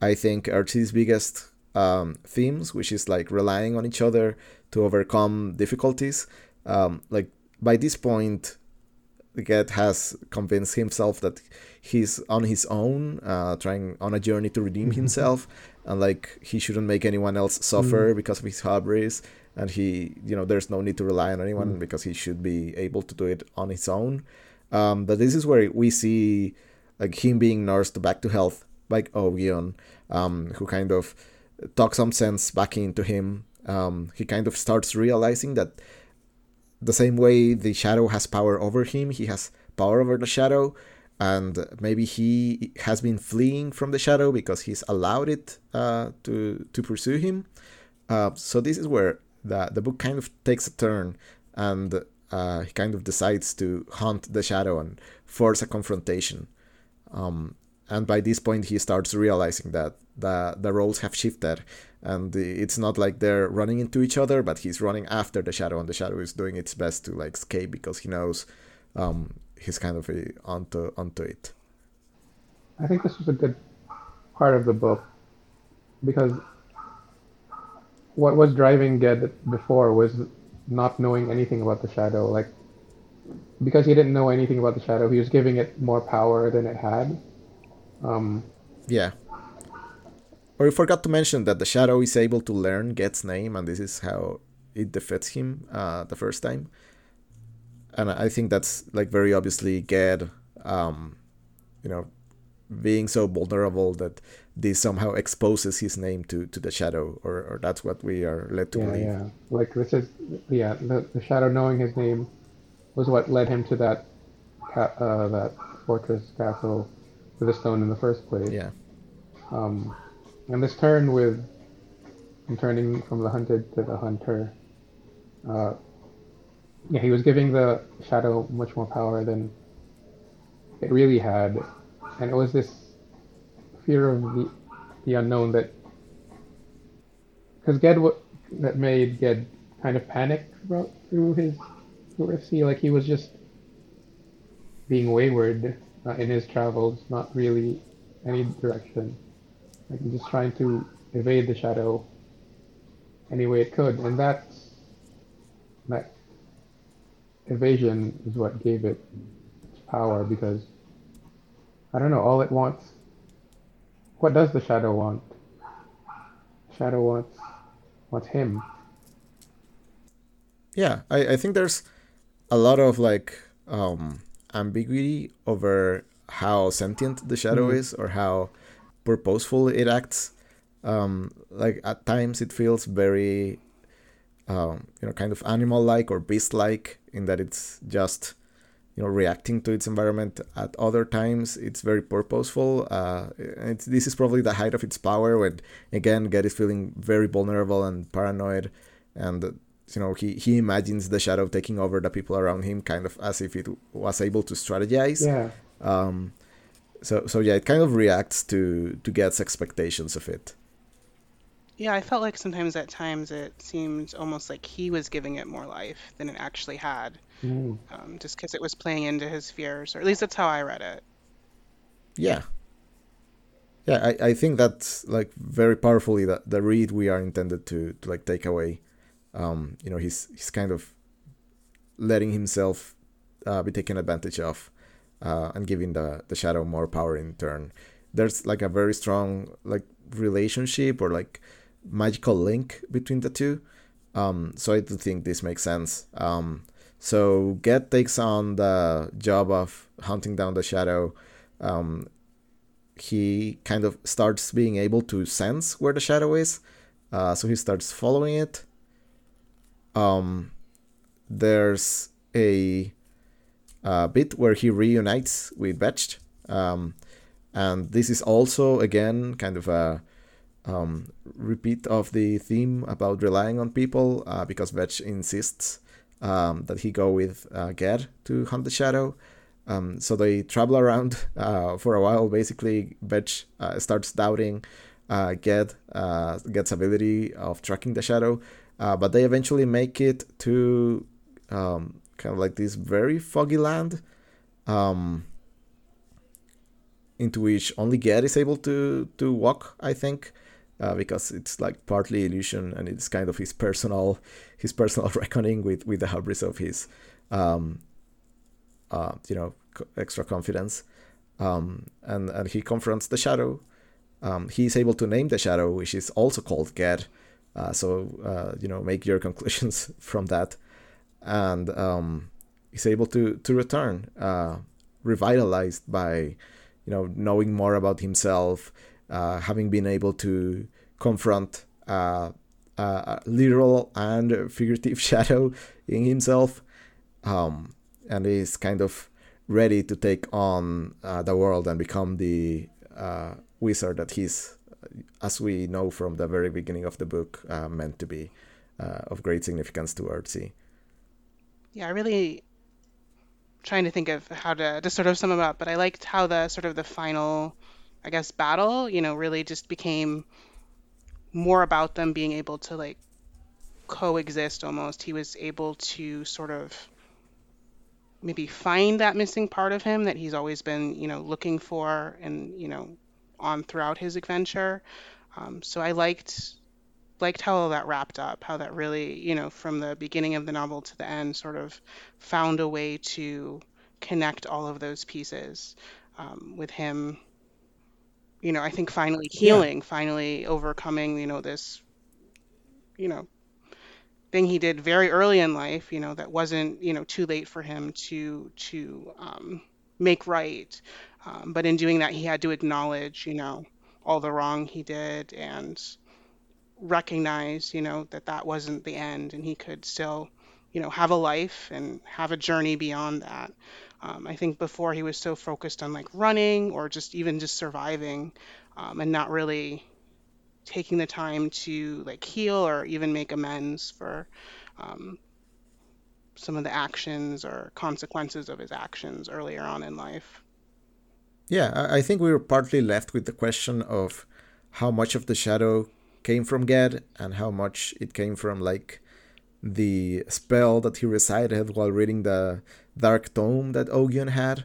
I think, Earthsea's biggest themes, which is like relying on each other to overcome difficulties. Like by this point, Ged has convinced himself that he's on his own, trying on a journey to redeem himself, and like he shouldn't make anyone else suffer because of his hubris, and he, you know, there's no need to rely on anyone because he should be able to do it on his own. But this is where we see like him being nursed back to health by Ogion, who kind of talks some sense back into him. He kind of starts realizing that the same way the shadow has power over him, he has power over the shadow, and maybe he has been fleeing from the shadow because he's allowed it to pursue him. So this is where the book kind of takes a turn, and he kind of decides to hunt the shadow and force a confrontation. And by this point, he starts realizing that the roles have shifted, and it's not like they're running into each other, but he's running after the shadow, and the shadow is doing its best to like escape because he knows he's kind of onto it. I think this was a good part of the book, because what was driving Ged before was not knowing anything about the shadow. Like, because he didn't know anything about the shadow, he was giving it more power than it had. Yeah. Or we forgot to mention that the shadow is able to learn Ged's name, and this is how it defeats him the first time. And I think that's like very obviously Ged, being so vulnerable that this somehow exposes his name to the shadow, or that's what we are led to believe. Yeah, like this is the shadow knowing his name was what led him to that that fortress castle. The stone in the first place. Yeah. And this turn turning from the hunted to the hunter. He was giving the shadow much more power than it really had, and it was this fear of the unknown that made Ged kind of panic through Earthsea. Like he was just being wayward. In his travels, not really any direction. Like just trying to evade the shadow any way it could, and that evasion is what gave it its power. Because I don't know, all it wants. What does the shadow want? The shadow wants him. Yeah, I think there's a lot of like. Ambiguity over how sentient the shadow is or how purposeful it acts. Like at times it feels very kind of animal-like or beast-like in that it's just reacting to its environment. At other times it's very purposeful. This is probably the height of its power when again Ged is feeling very vulnerable and paranoid, and he imagines the shadow taking over the people around him, kind of as if it was able to strategize. Yeah. So it kind of reacts to Ged's expectations of it. Yeah, I felt like sometimes at times it seemed almost like he was giving it more life than it actually had, just because it was playing into his fears, or at least that's how I read it. Yeah. Yeah, I think that's like very powerfully the read we are intended to like take away. He's kind of letting himself be taken advantage of and giving the shadow more power in turn. There's like a very strong like relationship or like magical link between the two. So I do think this makes sense. So Ged takes on the job of hunting down the shadow. He kind of starts being able to sense where the shadow is. So he starts following it. There's a bit where he reunites with Vetch. And this is also, again, kind of a repeat of the theme about relying on people, because Vetch insists that he go with Ged to hunt the shadow. So they travel around for a while. Basically, Vetch starts doubting Ged's ability of tracking the shadow, but they eventually make it to kind of like this very foggy land, into which only Ged is able to walk, I think, because it's like partly illusion and it's kind of his personal reckoning with the hubris of his extra confidence, and he confronts the shadow. He is able to name the shadow, which is also called Ged. So make your conclusions from that, and he's able to return, revitalized by, knowing more about himself, having been able to confront a literal and figurative shadow in himself, and is kind of ready to take on the world and become the wizard that he's, as we know from the very beginning of the book, meant to be, of great significance to Earthsea. Yeah, I really... trying to think of how to sort of sum them up, but I liked how the sort of the final, I guess, battle, really just became more about them being able to like coexist almost. He was able to sort of maybe find that missing part of him that he's always been, looking for and, on throughout his adventure. So I liked how all that wrapped up, how that really, from the beginning of the novel to the end, sort of found a way to connect all of those pieces, with him, I think finally healing, finally overcoming, this, thing he did very early in life, that wasn't, too late for him to make right. But in doing that, he had to acknowledge, all the wrong he did and recognize, that wasn't the end and he could still, have a life and have a journey beyond that. I think before he was so focused on like running or just even just surviving, and not really taking the time to like heal or even make amends for some of the actions or consequences of his actions earlier on in life. Yeah, I think we were partly left with the question of how much of the shadow came from Ged and how much it came from like the spell that he recited while reading the Dark Tome that Ogion had.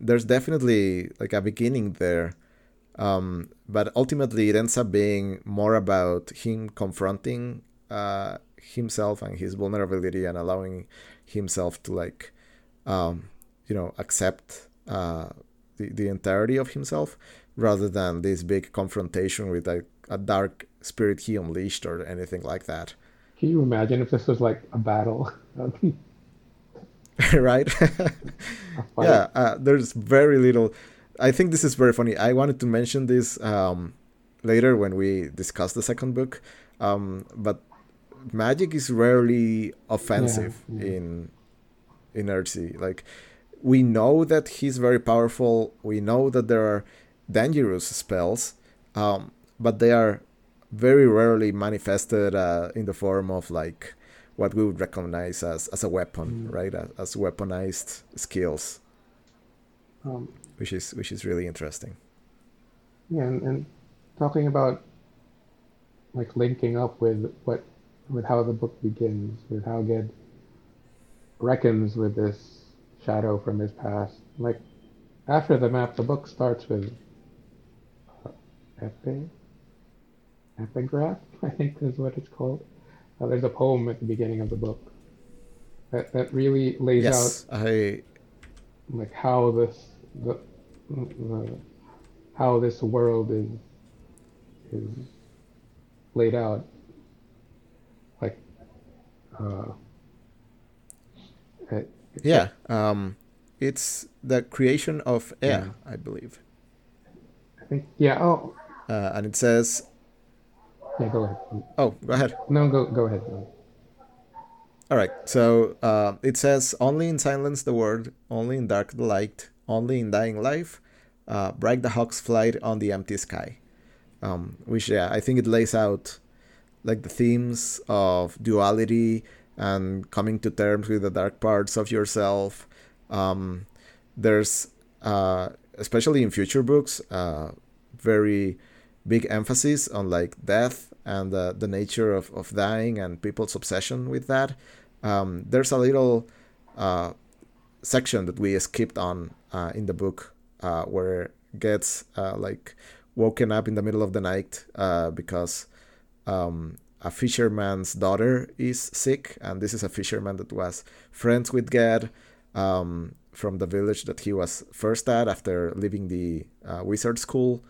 There's definitely like a beginning there, but ultimately it ends up being more about him confronting himself and his vulnerability and allowing himself to like accept the entirety of himself rather than this big confrontation with like a dark spirit he unleashed or anything like that. Can you imagine if this was like a battle? Right? Yeah, there's very little. I think this is very funny. I wanted to mention this later when we discuss the second book, but magic is rarely offensive in Earthsea. Like, we know that he's very powerful. We know that there are dangerous spells, but they are very rarely manifested in the form of like what we would recognize as a weapon, right? As weaponized skills, which is really interesting. Yeah, and talking about like linking up with how the book begins, with how Ged reckons with this shadow from his past. Like after the map, the book starts with epigraph, I think is what it's called. There's a poem at the beginning of the book that really lays out like how this world is laid out. Like, it's the creation of air, I believe. I think and it says. Yeah, go ahead. Oh, go ahead. No, go ahead. All right, so it says, only in silence the word, only in dark the light, only in dying life, break the hawk's flight on the empty sky. Which, yeah, I think it lays out like the themes of duality and coming to terms with the dark parts of yourself. There's, especially in future books, very big emphasis on like death and the nature of dying and people's obsession with that. There's a little section that we skipped on in the book where Gets like woken up in the middle of the night because a fisherman's daughter is sick, and this is a fisherman that was friends with Ged from the village that he was first at after leaving the wizard school,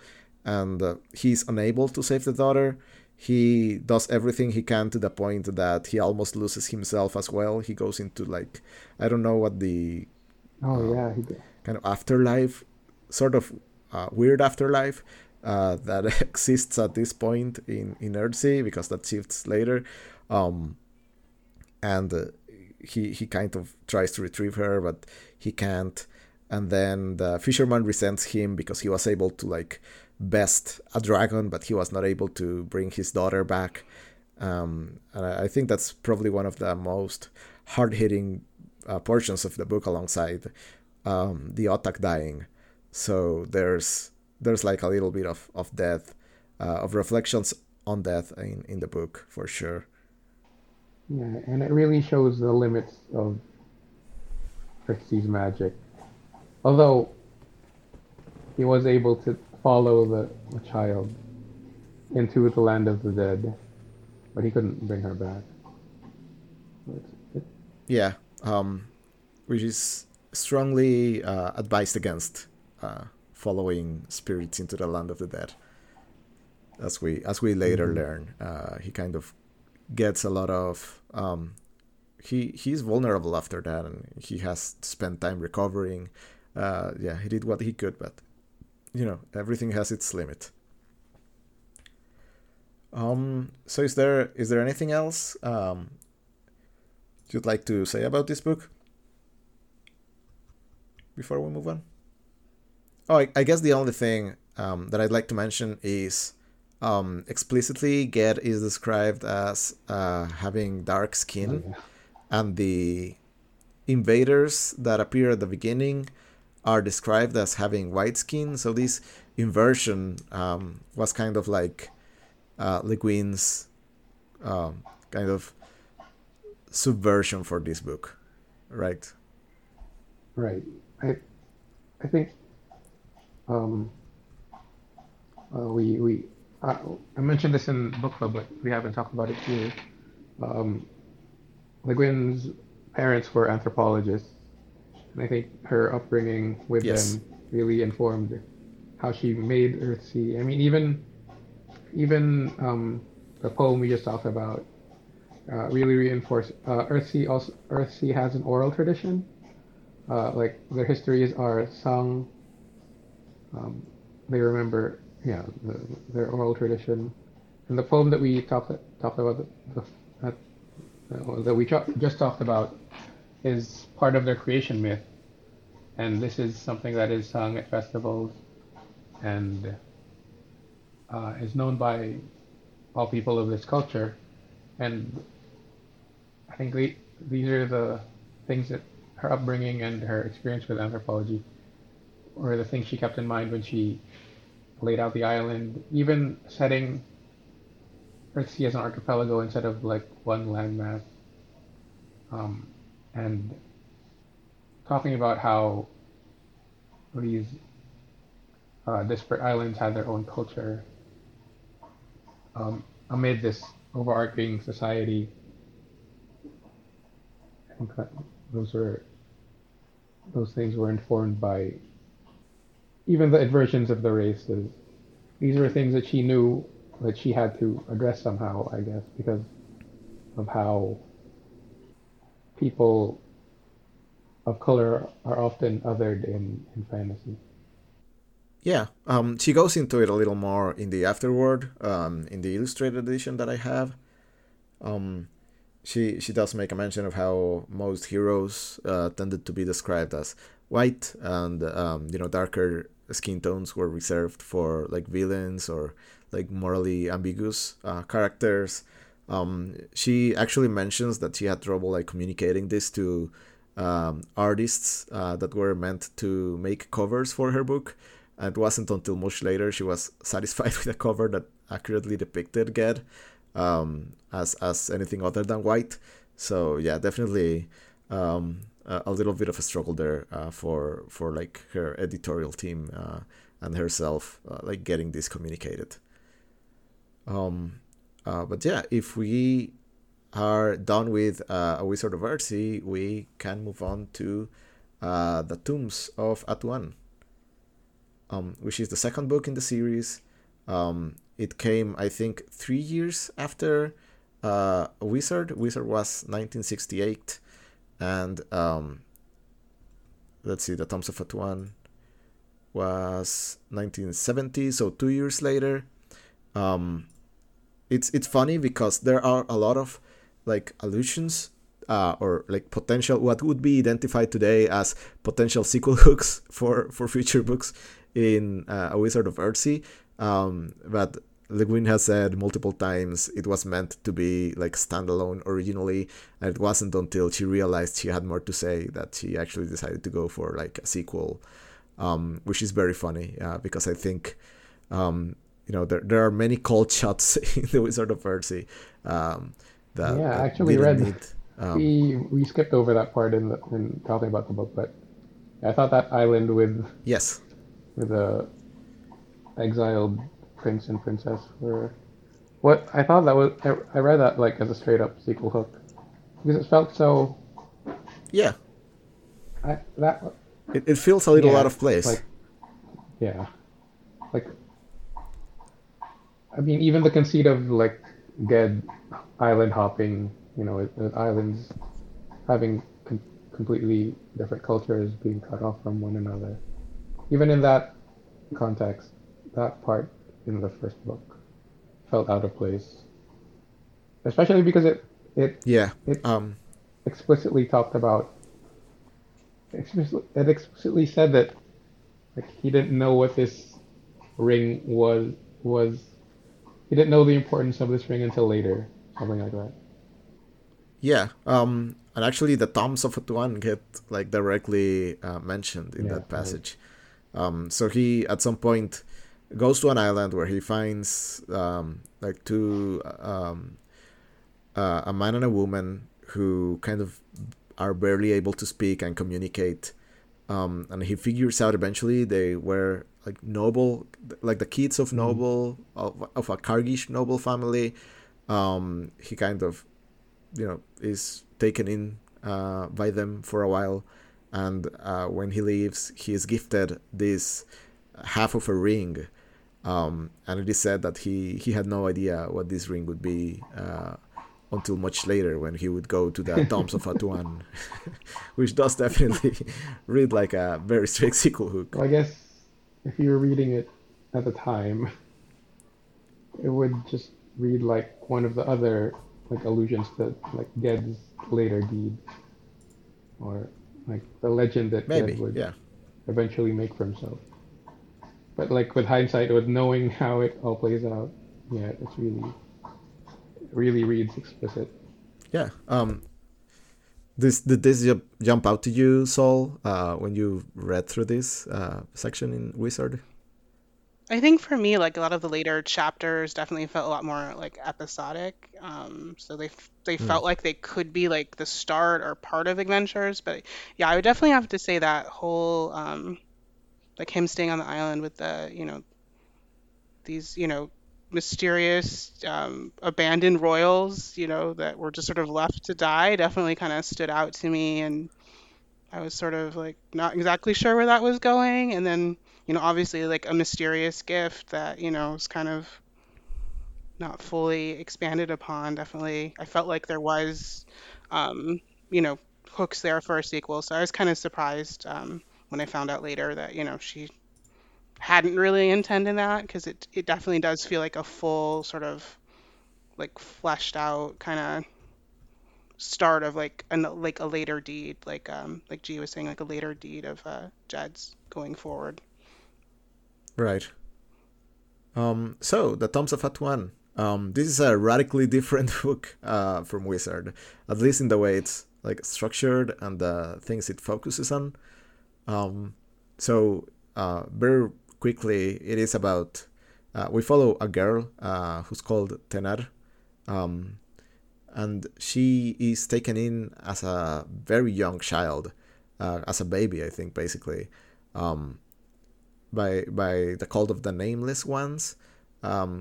and he's unable to save the daughter. He does everything he can to the point that he almost loses himself as well. He goes into like, I don't know what the kind of afterlife, sort of weird afterlife that exists at this point in Earthsea, because that shifts later. And he kind of tries to retrieve her, but he can't. And then the fisherman resents him because he was able to like best a dragon, but he was not able to bring his daughter back. And I think that's probably one of the most hard-hitting portions of the book, alongside the Otak dying. So there's like a little bit of death, of reflections on death in the book, for sure. Yeah, and it really shows the limits of Earthsea's magic. Although he was able to follow the child into the land of the dead, but he couldn't bring her back. Yeah, which is strongly advised against, following spirits into the land of the dead. As we later learn, he kind of gets a lot of he's vulnerable after that, and he has spent time recovering. He did what he could, but you know, everything has its limit. So is there anything else you'd like to say about this book before we move on? Oh, I guess the only thing that I'd like to mention is explicitly Ged is described as having dark skin, and the invaders that appear at the beginning are described as having white skin. So this inversion was kind of like Le Guin's kind of subversion for this book, right? Right. I think I mentioned this in book club, but we haven't talked about it here. Le Guin's parents were anthropologists, and I think her upbringing with them really informed how she made Earthsea. I mean, even the poem we just talked about really reinforced Earthsea. Also, Earthsea has an oral tradition. Like their histories are sung. They remember, their oral tradition, and the poem that we talked about that we just talked about is part of their creation myth, and this is something that is sung at festivals and is known by all people of this culture. And I think these are the things that her upbringing and her experience with anthropology were the things she kept in mind when she laid out the island, even setting Earthsea as an archipelago instead of like one landmass. And talking about how these disparate islands had their own culture amid this overarching society. I think that those things were informed by even the aversions of the races. These were things that she knew that she had to address somehow, I guess, because of how people of color are often othered in fantasy. Yeah, she goes into it a little more in the afterword, in the illustrated edition that I have. she does make a mention of how most heroes tended to be described as white, and darker skin tones were reserved for like villains or like morally ambiguous characters. She actually mentions that she had trouble like communicating this to artists that were meant to make covers for her book. It wasn't until much later she was satisfied with a cover that accurately depicted Ged as anything other than white. So yeah, definitely a little bit of a struggle there for like her editorial team and herself like getting this communicated. But yeah, if we are done with A Wizard of Earthsea, we can move on to The Tombs of Atuan, which is the second book in the series. It came, I think, 3 years after A Wizard. Wizard was 1968, and let's see, The Tombs of Atuan was 1970, so 2 years later. It's funny because there are a lot of like allusions or like potential, what would be identified today as potential sequel hooks for future books in A Wizard of Earthsea. But Le Guin has said multiple times it was meant to be like standalone originally, and it wasn't until she realized she had more to say that she actually decided to go for like a sequel, which is very funny because I think there are many cold shots in The Wizard of Earthsea. We skipped over that part in talking about the book, but I thought that island with the exiled prince and princess were what I thought that was. I read that like as a straight up sequel hook because it felt so. Yeah. It feels a little out of place. Even the conceit of like Ged island hopping, islands having completely different cultures being cut off from one another. Even in that context, that part in the first book felt out of place, especially because it explicitly talked about. It explicitly said that like he didn't know what this ring was. He didn't know the importance of this ring until later, something like that. Yeah, and actually the Tombs of Atuan get like directly mentioned in that passage. Right. So he at some point goes to an island where he finds like two a man and a woman who kind of are barely able to speak and communicate, and he figures out eventually they were like noble, like the kids of noble, of a Kargish noble family. He kind of, is taken in by them for a while, and when he leaves, he is gifted this half of a ring, and it is said that he had no idea what this ring would be until much later when he would go to the Tombs of Atuan, which does definitely read like a very strict sequel hook. Well, I guess if you were reading it at the time, it would just read like one of the other like allusions to like Ged's later deed, or like the legend that Ged would eventually make for himself. But like with hindsight, with knowing how it all plays out, it's really reads explicit. Yeah. Did this jump out to you, Sol, when you read through this section in Wizard? I think for me, like a lot of the later chapters definitely felt a lot more like episodic. So they felt like they could be like the start or part of adventures. But yeah, I would definitely have to say that whole like him staying on the island with the these mysterious abandoned royals that were just sort of left to die definitely kind of stood out to me, and I was sort of like not exactly sure where that was going. And then obviously like a mysterious gift that was kind of not fully expanded upon. Definitely I felt like there was hooks there for a sequel, so I was kind of surprised when I found out later that she hadn't really intended that, because it definitely does feel like a full sort of like fleshed out kind of start of like a later deed, like G was saying, like a later deed of Jed's going forward. Right. So The Tombs of Atuan. This is a radically different book from Wizard, at least in the way it's like structured and the things it focuses on. So very quickly, it is about we follow a girl who's called Tenar, and she is taken in as a very young child, as a baby, I think, basically, by the cult of the Nameless Ones,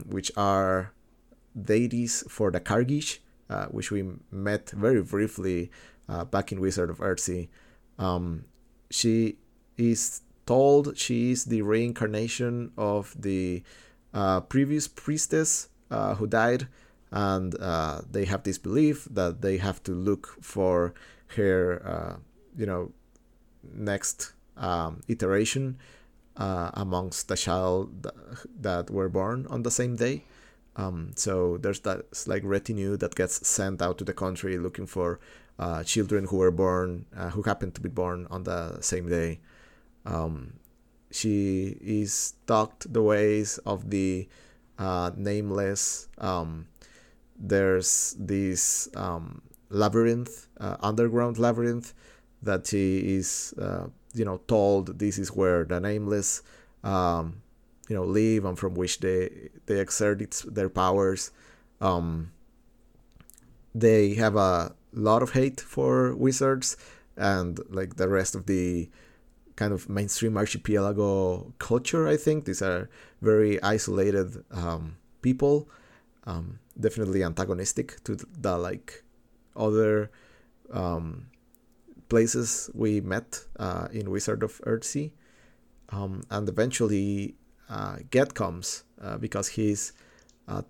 which are deities for the Kargish, which we met very briefly back in Wizard of Earthsea. She is told she is the reincarnation of the previous priestess who died, and they have this belief that they have to look for her, next iteration amongst the child that were born on the same day. So there's that retinue that gets sent out to the country looking for children who were born, who happened to be born on the same day. She is taught the ways of the nameless. There's this labyrinth, underground labyrinth, that she is told this is where the nameless live and from which they exert their powers. They have a lot of hate for wizards and the rest of the kind of mainstream archipelago culture. I think these are very isolated people, definitely antagonistic to the other places we met in Wizard of Earthsea. And eventually Ged comes because he's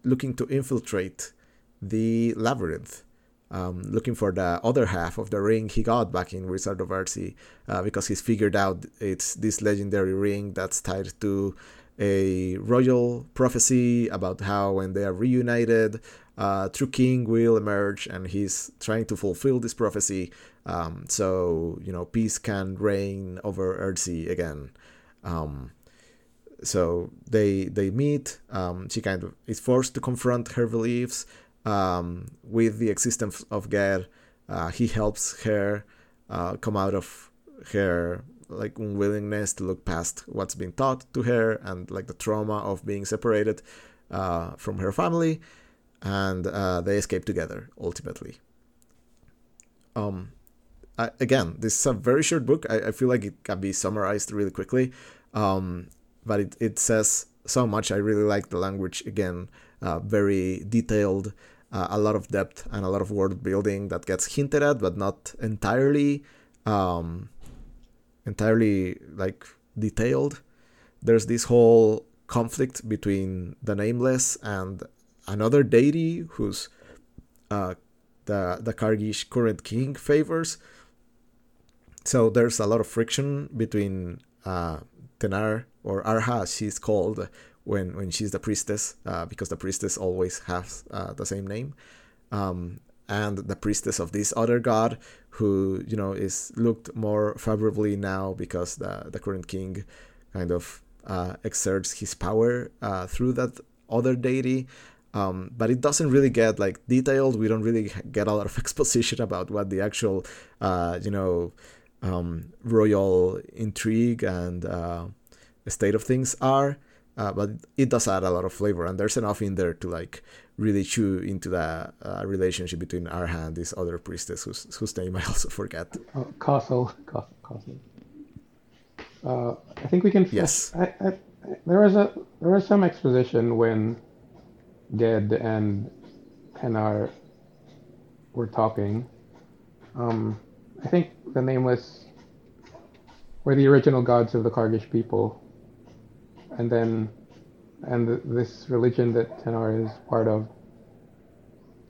looking to infiltrate the labyrinth, looking for the other half of the ring he got back in Wizard of Earthsea, because he's figured out it's this legendary ring that's tied to a royal prophecy about how when they are reunited, true king will emerge, and he's trying to fulfill this prophecy, so peace can reign over Earthsea again. So they meet. She kind of is forced to confront her beliefs with the existence of Ged. He helps her come out of her unwillingness to look past what's been taught to her and the trauma of being separated from her family, and they escape together ultimately. Again, this is a very short book. I feel like it can be summarized really quickly, but it says so much. I really like the language again, very detailed, a lot of depth and a lot of world building that gets hinted at but not entirely detailed. There's this whole conflict between the nameless and another deity who's the Kargish current king favors. So there's a lot of friction between Tenar, or Arha she's called when she's the priestess, because the priestess always has the same name, and the priestess of this other god who, is looked more favorably now because the current king kind of exerts his power through that other deity. But it doesn't really get detailed. We don't really get a lot of exposition about what the actual, royal intrigue and state of things are. But it does add a lot of flavor, and there's enough in there to really chew into the relationship between Arha and this other priestess whose name I also forget. Casal. I think we can. Yes. There was some exposition when Ged and Tenar were talking. I think the Nameless were the original gods of the Kargish people, and this religion that Tenar is part of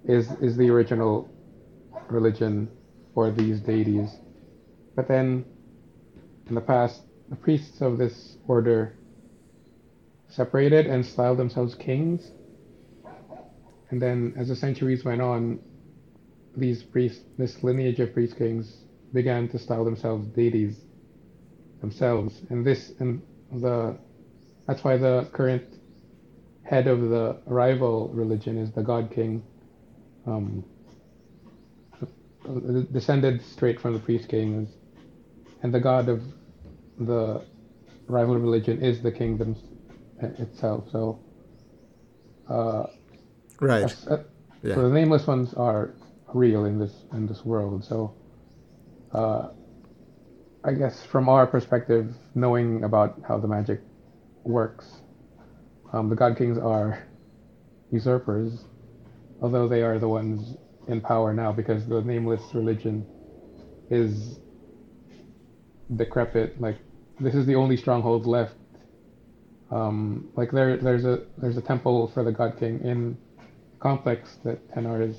is the original religion for these deities. But then, in the past, the priests of this order separated and styled themselves kings. And then, as the centuries went on, these priests, this lineage of priest kings, began to style themselves deities themselves, that's why the current head of the rival religion is the God King, descended straight from the priest kings, and the god of the rival religion is the kingdom itself. So, right. Yeah. So the Nameless Ones are real in this world. So, I guess from our perspective, knowing about how the magic works, the God Kings are usurpers, although they are the ones in power now because the Nameless religion is decrepit. Like, this is the only stronghold left. Like there's a temple for the God King in the complex that Tenar is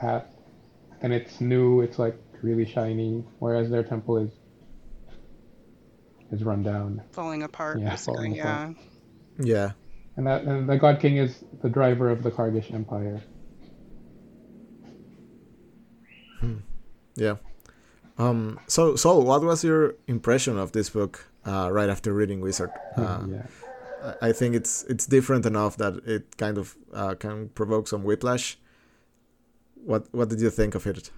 at, and it's new. It's like really shiny, whereas their temple is run down, falling apart. Yeah, falling apart. Yeah. And the God King is the driver of the Kargish Empire. Yeah. So, Sol, what was your impression of this book right after reading Wizard? Yeah. I think it's different enough that it kind of can provoke some whiplash. What did you think of it?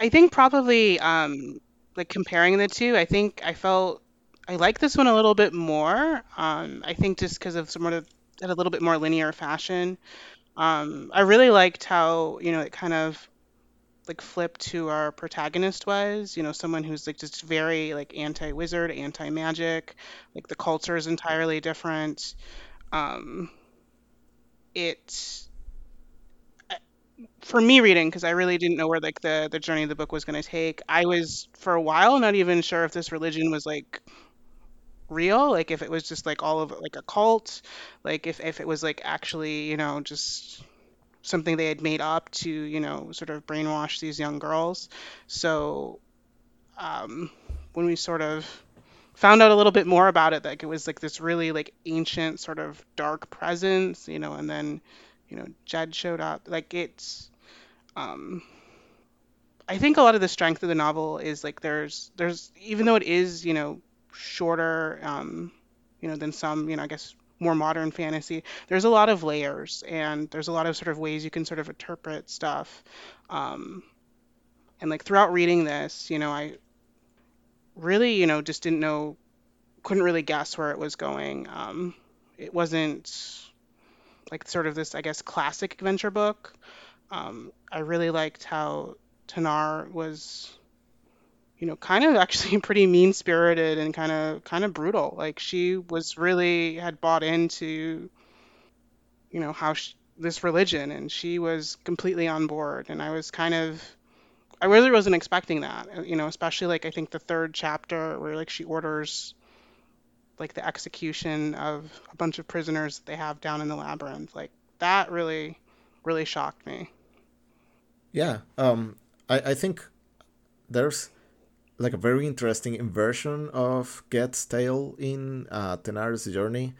I think probably like comparing the two, I think I like this one a little bit more. I think just because of sort of in a little bit more linear fashion. I really liked how, it kind of like flipped to our protagonist was, someone who's like just very like anti-wizard, anti-magic, like the culture is entirely different. For me reading, because I really didn't know where like the journey of the book was going to take, I was for a while not even sure if this religion was like real, like if it was just like all of like a cult, like if it was like actually just something they had made up to sort of brainwash these young girls. So when we sort of found out a little bit more about it, like it was like this really like ancient sort of dark presence, and then Ged showed up, like it's I think a lot of the strength of the novel is like there's even though it is shorter, than some, I guess more modern fantasy, there's a lot of layers and there's a lot of sort of ways you can sort of interpret stuff. And like throughout reading this, I really, just couldn't really guess where it was going. It wasn't like sort of this, I guess, classic adventure book. I really liked how Tenar was, kind of actually pretty mean-spirited and kind of brutal. Like she was really had bought into, this religion, and she was completely on board. And I really wasn't expecting that, especially like I think the third chapter where like she orders like the execution of a bunch of prisoners that they have down in the labyrinth. Like that really, really shocked me. Yeah. I think there's like a very interesting inversion of Ged's tale in Tenar's journey,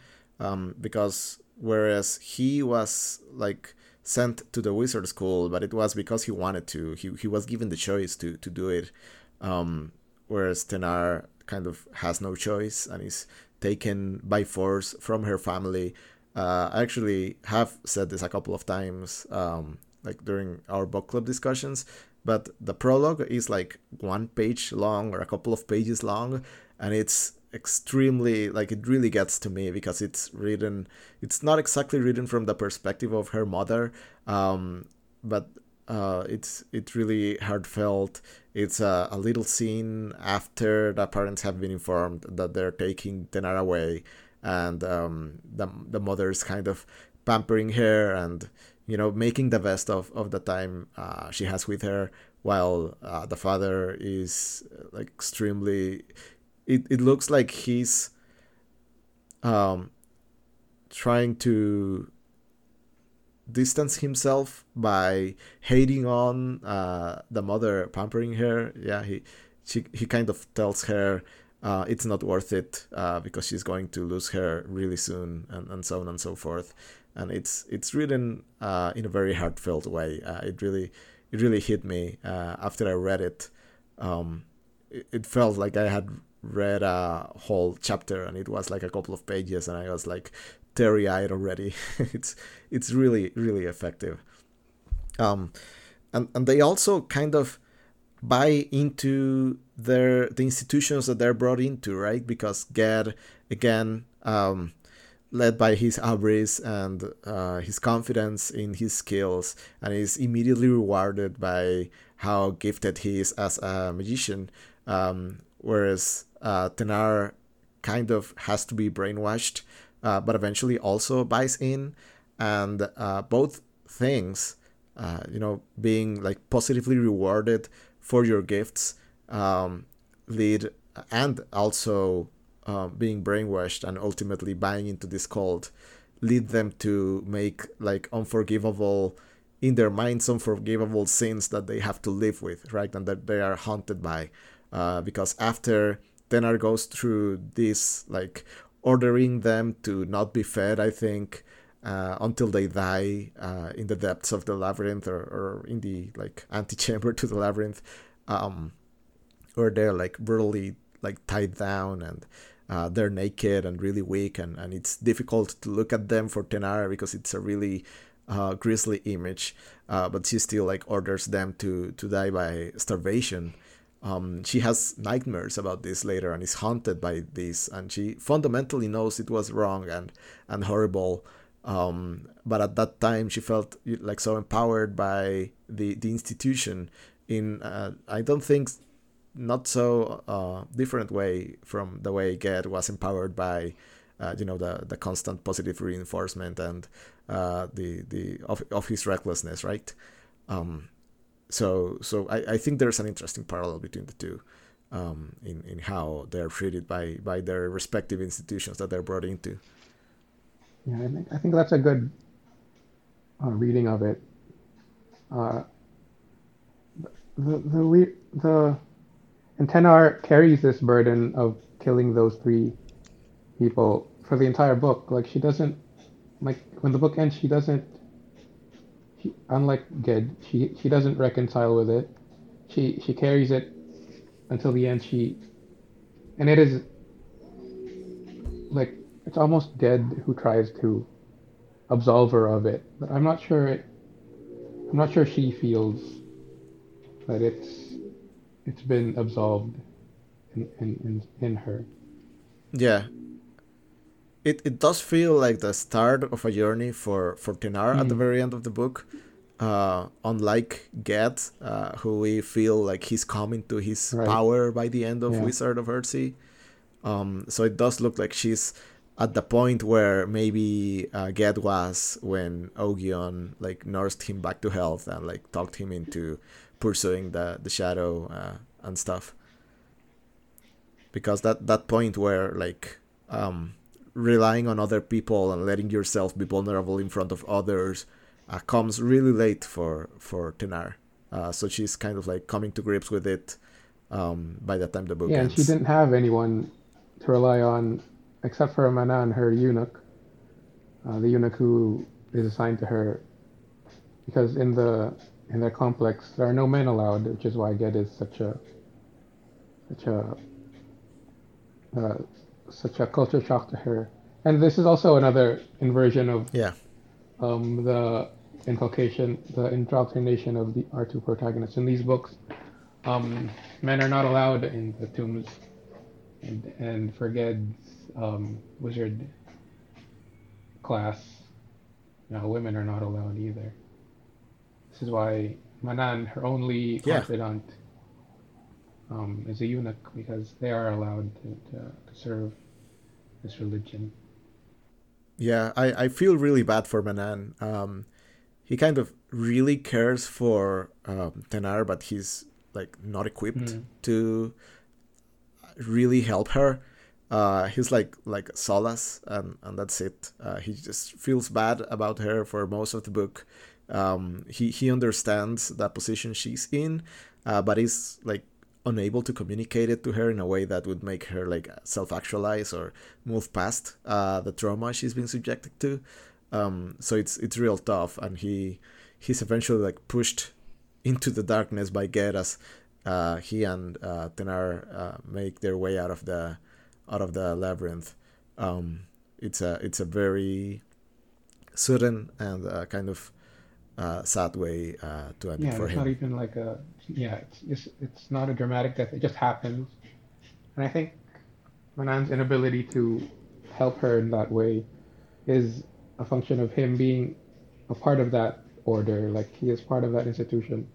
because whereas he was like sent to the wizard school, but it was because he wanted to. He was given the choice to do it, whereas Tenar kind of has no choice and is taken by force from her family. I actually have said this a couple of times, like during our book club discussions. But the prologue is like one page long or a couple of pages long, and it's extremely, like it really gets to me because it's not exactly written from the perspective of her mother, but it's really heartfelt. It's a little scene after the parents have been informed that they're taking Tenar away, and the mother's kind of pampering her and making the best of the time she has with her, while the father is like extremely. It looks like he's trying to distance himself by hating on the mother, pampering her. Yeah, he kind of tells her it's not worth it because she's going to lose her really soon, and so on and so forth. and it's written in a very heartfelt way. It really hit me after I read it. It felt like I had read a whole chapter, and it was like a couple of pages, and I was like teary-eyed already. It's really, really effective. And they also kind of buy into the institutions that they're brought into, right? Because Ged, again, led by his hubris and his confidence in his skills, and is immediately rewarded by how gifted he is as a magician, whereas Tenar kind of has to be brainwashed, but eventually also buys in, and both things, being like positively rewarded for your gifts, lead, and also being brainwashed and ultimately buying into this cult, lead them to make like unforgivable, in their minds, unforgivable sins that they have to live with, right? And that they are haunted by, because after Tenar goes through this, like ordering them to not be fed, I think, until they die in the depths of the labyrinth, or in the like antechamber to the labyrinth, where they're like brutally like tied down, and they're naked and really weak, and it's difficult to look at them for Tenar because it's a really grisly image, but she still like orders them to die by starvation. She has nightmares about this later and is haunted by this, and she fundamentally knows it was wrong and horrible, but at that time she felt like so empowered by the institution in I don't think not so different way from the way Ged was empowered by the constant positive reinforcement and the of his recklessness, right? So I think there's an interesting parallel between the two in how they're treated by their respective institutions that they're brought into. Yeah, I think that's a good reading of it. And Tenar carries this burden of killing those three people for the entire book. Like, she doesn't, like, when the book ends, unlike Ged, she doesn't reconcile with it. She carries it until the end. And it is, like, it's almost Ged who tries to absolve her of it. But I'm not sure she feels that it's been absolved in her. Yeah. It does feel like the start of a journey for Tenar at the very end of the book. Unlike Ged, who we feel like he's coming to his power by the end of Wizard of Earthsea. So it does look like she's at the point where maybe Ged was when Ogion like nursed him back to health and like talked him into pursuing the shadow and stuff. Because that point where like relying on other people and letting yourself be vulnerable in front of others comes really late for Tenar. So she's kind of like coming to grips with it by the time the book ends. Yeah, and she didn't have anyone to rely on except for Manan, her eunuch, the eunuch who is assigned to her, because in their complex there are no men allowed, which is why Ged is such a culture shock to her. And this is also another inversion of the inculcation, the indoctrination of our two protagonists in these books. Men are not allowed in the tombs, and for Ged's wizard class, women are not allowed either. This is why Manan, her only confidant, is a eunuch, because they are allowed to serve this religion. Yeah, I feel really bad for Manan. He kind of really cares for Tenar, but he's like not equipped to really help her. He's like Solace, and that's it. He just feels bad about her for most of the book. He understands the position she's in, but he's like unable to communicate it to her in a way that would make her like self-actualize or move past the trauma she's been subjected to. So it's real tough, and he's eventually like pushed into the darkness by Ged as he and Tenar make their way out of the labyrinth. It's a very sudden and kind of sad way to end it for him. Yeah, it's not even like a it's not a dramatic death. It just happens, and I think Manan's inability to help her in that way is a function of him being a part of that order. Like, he is part of that institution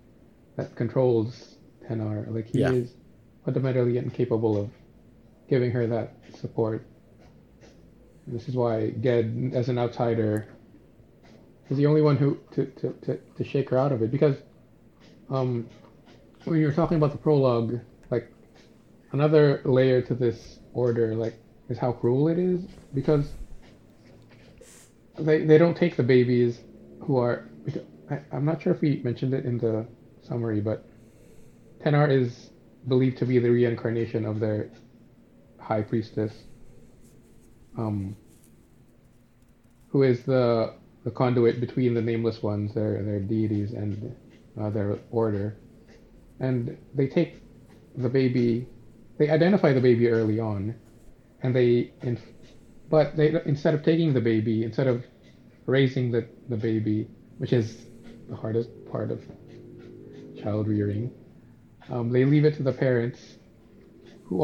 that controls Tenar. Like, he is fundamentally incapable of giving her that support. This is why Ged, as an outsider, is the only one who to shake her out of it. Because when you were talking about the prologue, like, another layer to this order, like, is how cruel it is, because they don't take the babies who are... I'm not sure if we mentioned it in the summary, but Tenar is believed to be the reincarnation of their high priestess, who is the conduit between the Nameless Ones, their deities, and their order. And they take the baby, they identify the baby early on, and but instead of taking the baby, instead of raising the baby, which is the hardest part of child rearing, they leave it to the parents, who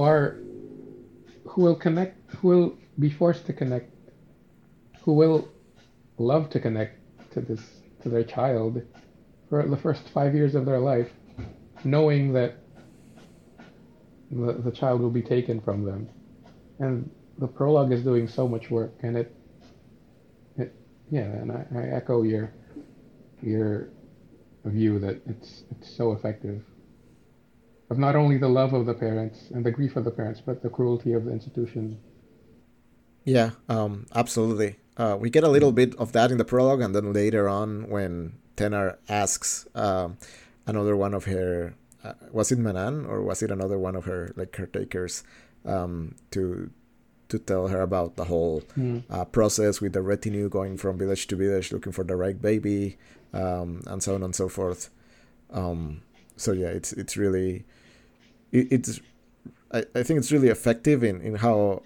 will love to connect to their child for the first 5 years of their life, knowing that the child will be taken from them. And the prologue is doing so much work, and and I echo your view that it's so effective, of not only the love of the parents and the grief of the parents, but the cruelty of the institution. Yeah, absolutely. We get a little bit of that in the prologue, and then later on when Tenar asks another one of her, was it Manan or was it another one of her caretakers, to tell her about the whole process with the retinue going from village to village looking for the right baby, and so on and so forth. I think it's really effective in how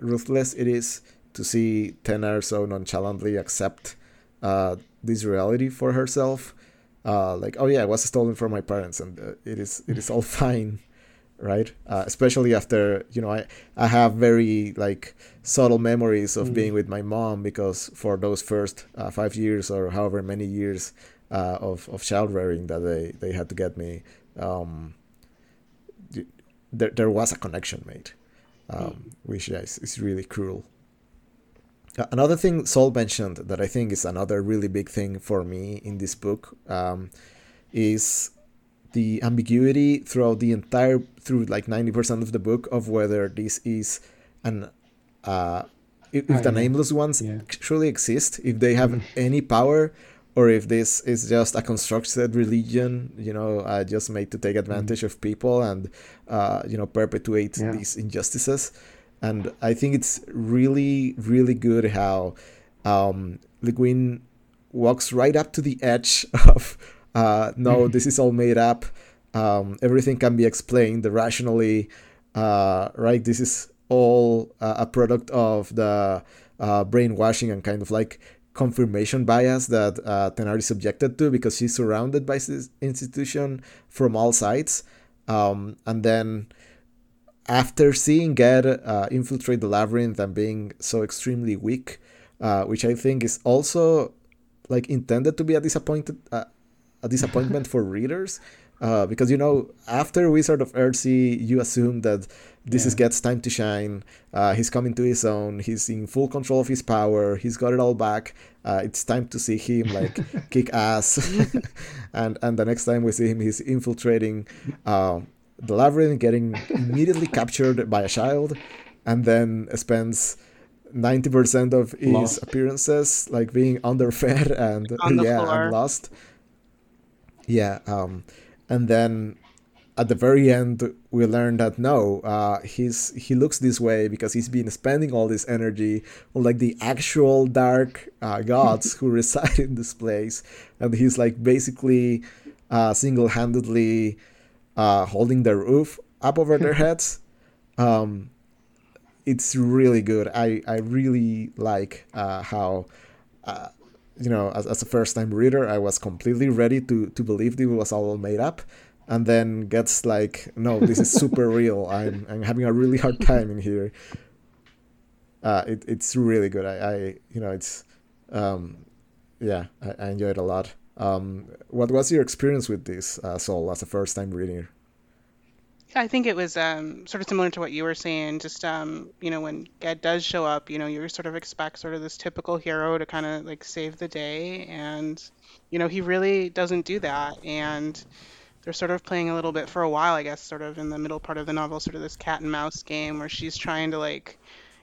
ruthless it is to see Tenar so nonchalantly accept this reality for herself. It was stolen from my parents, and it is all fine. Right, especially after I have very subtle memories of being with my mom, because for those first 5 years or however many years of child rearing that they had to get me, there was a connection made, which is really cruel. Another thing Sol mentioned that I think is another really big thing for me in this book is the ambiguity throughout the entire, 90% of the book, of whether this is if the Nameless Ones actually exist, if they have any power, or if this is just a constructed religion, just made to take advantage of people and, perpetuate these injustices. And I think it's really, really good how Le Guin walks right up to the edge of... no, this is all made up. Everything can be explained rationally, right? This is all a product of the brainwashing and kind of confirmation bias that Tenar is subjected to, because she's surrounded by this institution from all sides. And then after seeing Ged infiltrate the labyrinth and being so extremely weak, which I think is also intended to be a disappointment for readers, because after Wizard of Earthsea, you assume that this is Ged's time to shine. He's coming to his own. He's in full control of his power. He's got it all back. It's time to see him kick ass. and the next time we see him, he's infiltrating the labyrinth, getting immediately captured by a child, and then spends 90% of his appearances being underfed and lost. And then at the very end, we learn that no, he looks this way because he's been spending all this energy on like the actual dark gods who reside in this place, and he's like basically single-handedly holding the roof up over their heads. It's really good. I really like how. You know, as a first-time reader, I was completely ready to believe this was all made up, and then gets like, no, this is super real. I'm having a really hard time in here. It's really good. I enjoy it a lot. What was your experience with this, Sol, as a first-time reader? I think it was sort of similar to what you were saying, just, you know, when Ged does show up, you know, you sort of expect sort of this typical hero to kind of like save the day. And, you know, he really doesn't do that. And they're sort of playing a little bit for a while, I guess, sort of in the middle part of the novel, sort of this cat and mouse game where she's trying to like,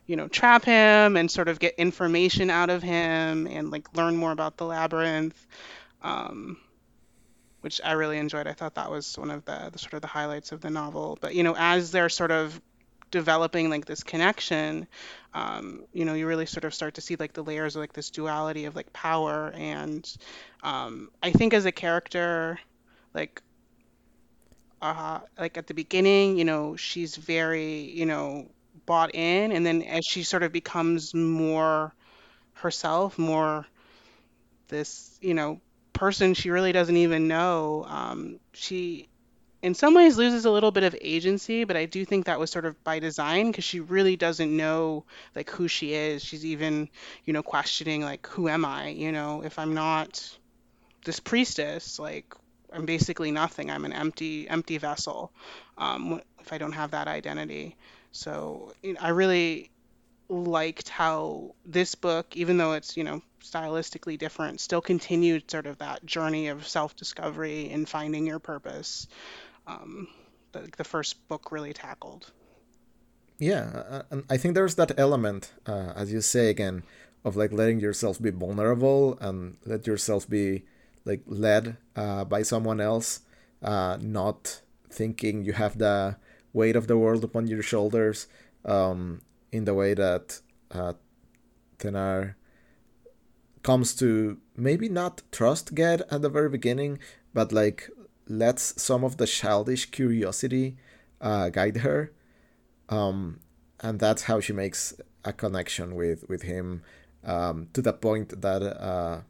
you know, trap him and sort of get information out of him and like learn more about the labyrinth. Which I really enjoyed. I thought that was one of the sort of the highlights of the novel. But, you know, as they're sort of developing like this connection, you know, you really sort of start to see like the layers of like this duality of like power. And I think as a character, like, like at the beginning, you know, she's very, you know, bought in. And then as she sort of becomes more herself, more this, you know, person she really doesn't even know, she in some ways loses a little bit of agency, but I do think that was sort of by design, because she really doesn't know like who she is. She's even, you know, questioning like, who am I? You know, if I'm not this priestess, like I'm basically nothing. I'm an empty vessel if I don't have that identity. So, you know, I really liked how this book, even though it's, you know, stylistically different, still continued sort of that journey of self-discovery and finding your purpose that the first book really tackled. Yeah, and I think there's that element, as you say again, of like letting yourself be vulnerable and let yourself be like led by someone else, not thinking you have the weight of the world upon your shoulders, in the way that Tenar comes to maybe not trust Ged at the very beginning, but like lets some of the childish curiosity guide her. And that's how she makes a connection with him, to the point that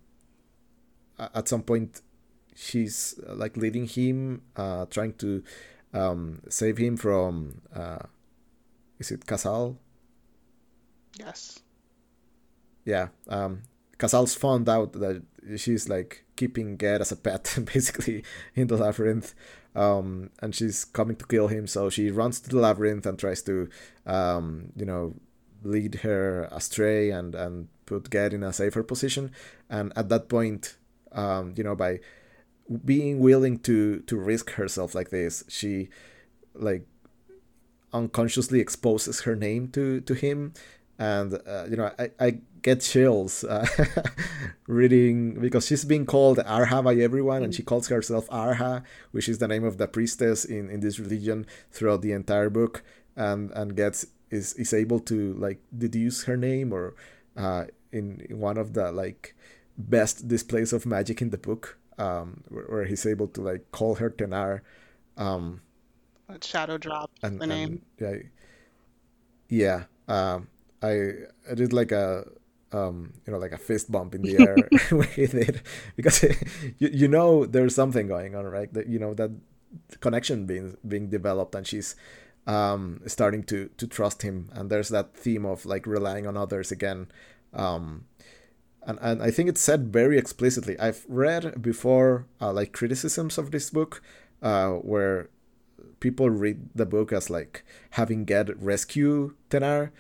at some point she's like leading him, trying to save him from, is it Casal? Yes. Yeah. Casal's found out that she's like keeping Ged as a pet basically in the labyrinth, and she's coming to kill him, so she runs to the labyrinth and tries to you know, lead her astray and put Ged in a safer position. And at that point, you know, by being willing to risk herself like this, she like unconsciously exposes her name to him. And, you know, I get chills reading, because she's being called Arha by everyone, and she calls herself Arha, which is the name of the priestess in this religion throughout the entire book, and gets is able to, like, deduce her name, or in one of the, like, best displays of magic in the book, where he's able to, like, call her Tenar. Shadow drop the name. And, yeah. I did like a you know, like a fist bump in the air with it, because you know there's something going on, right? That, you know, that connection being developed, and she's starting to trust him, and there's that theme of like relying on others again, and I think it's said very explicitly. I've read before like criticisms of this book where people read the book as like having Ged rescue Tenar,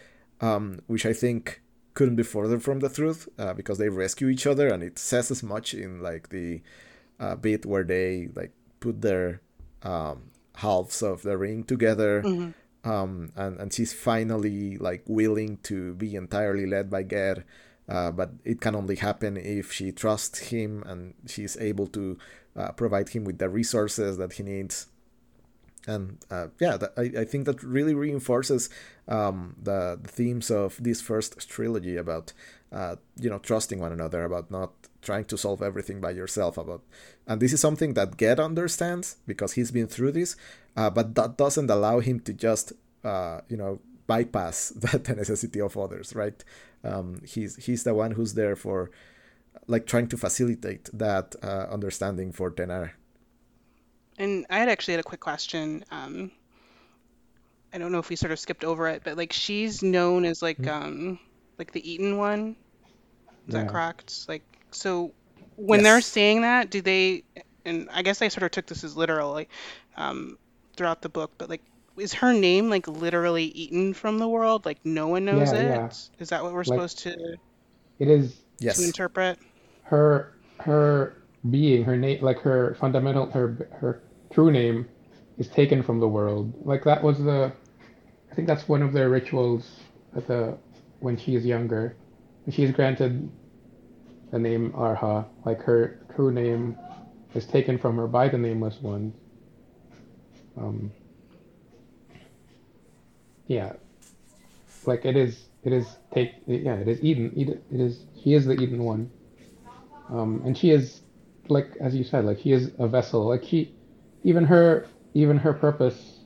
which I think couldn't be further from the truth, because they rescue each other, and it says as much in like the bit where they like put their halves of the ring together, mm-hmm. And she's finally like willing to be entirely led by Ged, but it can only happen if she trusts him and she's able to provide him with the resources that he needs. And I think that really reinforces the themes of this first trilogy about, trusting one another, about not trying to solve everything by yourself. And this is something that Ged understands because he's been through this, but that doesn't allow him to just, bypass the necessity of others, right? He's the one who's there for, trying to facilitate that understanding for Tenar. And I had a quick question. I don't know if we sort of skipped over it, but she's known as the Eaten One. Is that correct? Yes. They're saying that, do they? And I guess I sort of took this as literal, throughout the book. But is her name literally eaten from the world? No one knows it. Yeah. Is that what we're supposed to? It is. Yes. To interpret her. Being her name, her fundamental, her true name, is taken from the world. That was I think that's one of their rituals at when she is younger, when she is granted the name Arha. Her true name is taken from her by the Nameless Ones. She is the Eden One, and she is. As you said, she is a vessel. Even her purpose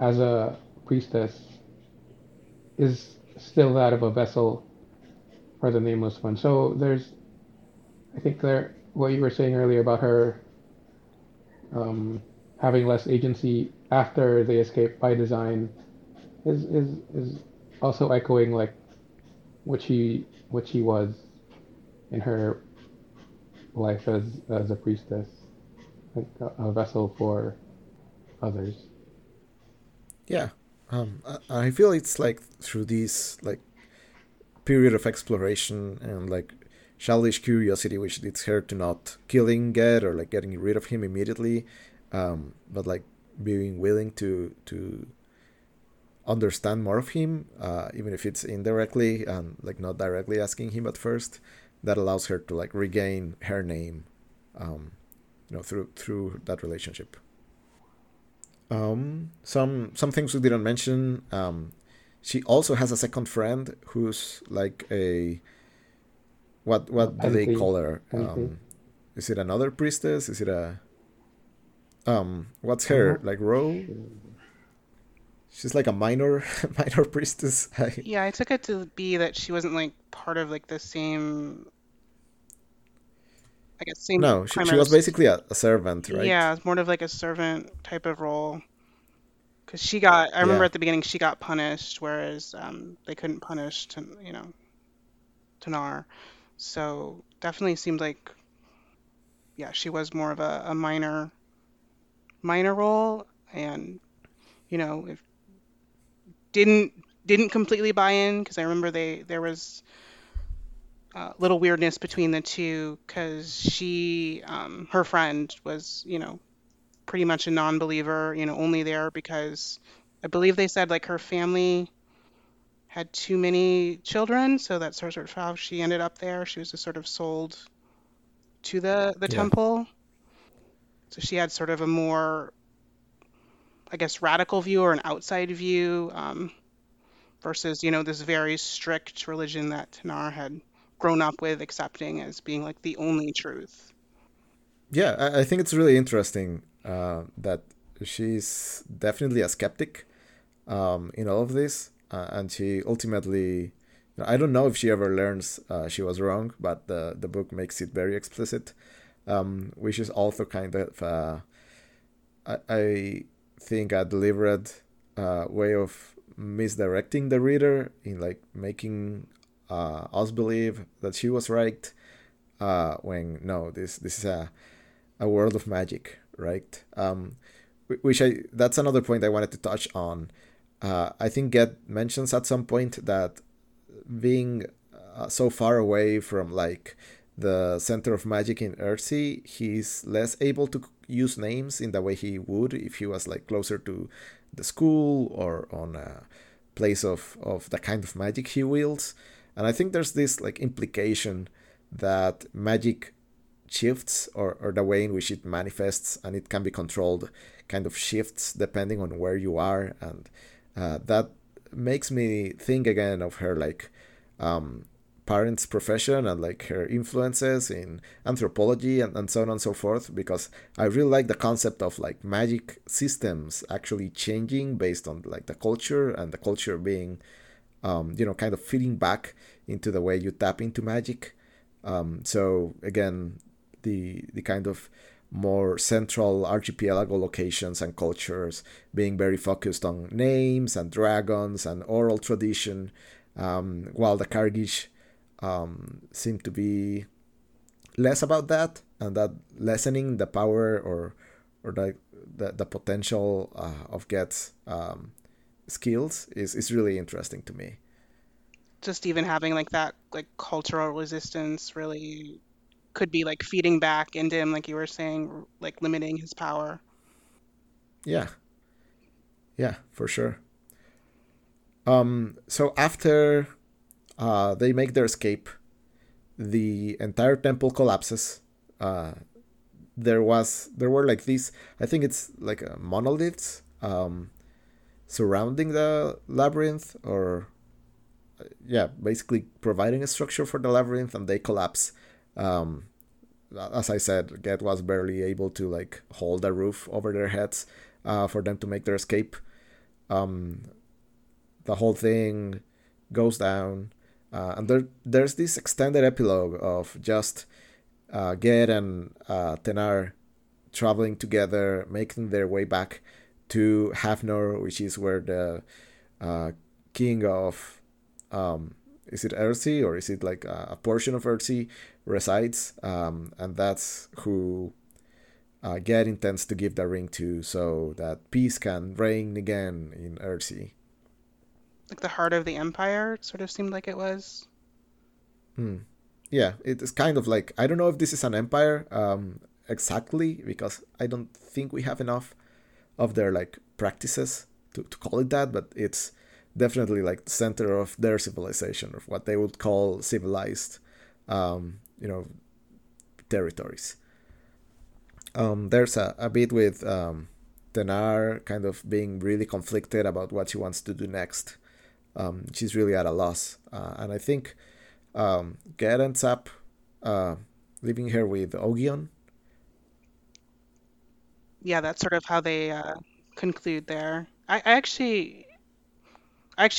as a priestess is still that of a vessel for the Nameless One. So what you were saying earlier about her having less agency after they escape by design is also echoing what she was in her life as a priestess, a vessel for others. Yeah, I feel it's through this period of exploration and childish curiosity, which leads her to not killing Ged or getting rid of him immediately, but being willing to understand more of him, even if it's indirectly and not directly asking him at first. That allows her to regain her name, through that relationship. Some things we didn't mention. She also has a second friend who's what do they call her? Is it another priestess? Is it a what's her Ro? She's a minor priestess. I took it to be that she wasn't part of the same. I guess same. No, she was basically a servant, right? Yeah, it's more of a servant type of role. Because she got, I remember at the beginning she got punished, whereas they couldn't punish, Tenar. So definitely seemed she was more of a minor role, and if. Didn't completely buy in, because I remember there was a little weirdness between the two, because she her friend was pretty much a non-believer, only there because I believe they said her family had too many children, so that's sort of how she ended up there. She was just sort of sold to the temple, so she had sort of a more radical view or an outside view, versus, this very strict religion that Tenar had grown up with, accepting as being the only truth. Yeah, I think it's really interesting that she's definitely a skeptic in all of this. And she ultimately, I don't know if she ever learns she was wrong, but the book makes it very explicit, which is also kind of, I think, a deliberate way of misdirecting the reader in making us believe that she was right, when no, this is a world of magic, right? That's another point I wanted to touch on. I think Ged mentions at some point that being so far away from the center of magic in Earthsea, he's less able to use names in the way he would if he was closer to the school or on a place of the kind of magic he wields. And I think there's this implication that magic shifts, or the way in which it manifests and it can be controlled kind of shifts depending on where you are. And that makes me think again of her like parents' profession and like her influences in anthropology and so on and so forth, because I really like the concept of like magic systems actually changing based on like the culture, and the culture being kind of feeding back into the way you tap into magic. So again, the kind of more central archipelago locations and cultures being very focused on names and dragons and oral tradition, while the Kargish seem to be less about that, and that lessening the power or the potential of Ged's skills is really interesting to me. Just even having like that like cultural resistance really could be like feeding back into him, like you were saying, like limiting his power. Yeah, for sure. So after they make their escape, the entire temple collapses. There were like these, I think it's like monoliths surrounding the labyrinth, or basically providing a structure for the labyrinth, and they collapse. As I said, Ged was barely able to like hold a roof over their heads for them to make their escape. The whole thing goes down, and there's this extended epilogue of just Ged and Tenar traveling together, making their way back to Havnor, which is where the king of is it Earthsea, or is it like a portion of Earthsea, resides, and that's who Ged intends to give the ring to, so that peace can reign again in Earthsea. Like the heart of the empire, sort of seemed like it was. Yeah, it is kind of like, I don't know if this is an empire exactly, because I don't think we have enough of their like practices to call it that, but it's definitely like the center of their civilization, of what they would call civilized, territories. There's a bit with Tenar kind of being really conflicted about what she wants to do next. She's really at a loss. And I think Ged ends up leaving her with Ogion. Yeah, that's sort of how they conclude there. I actually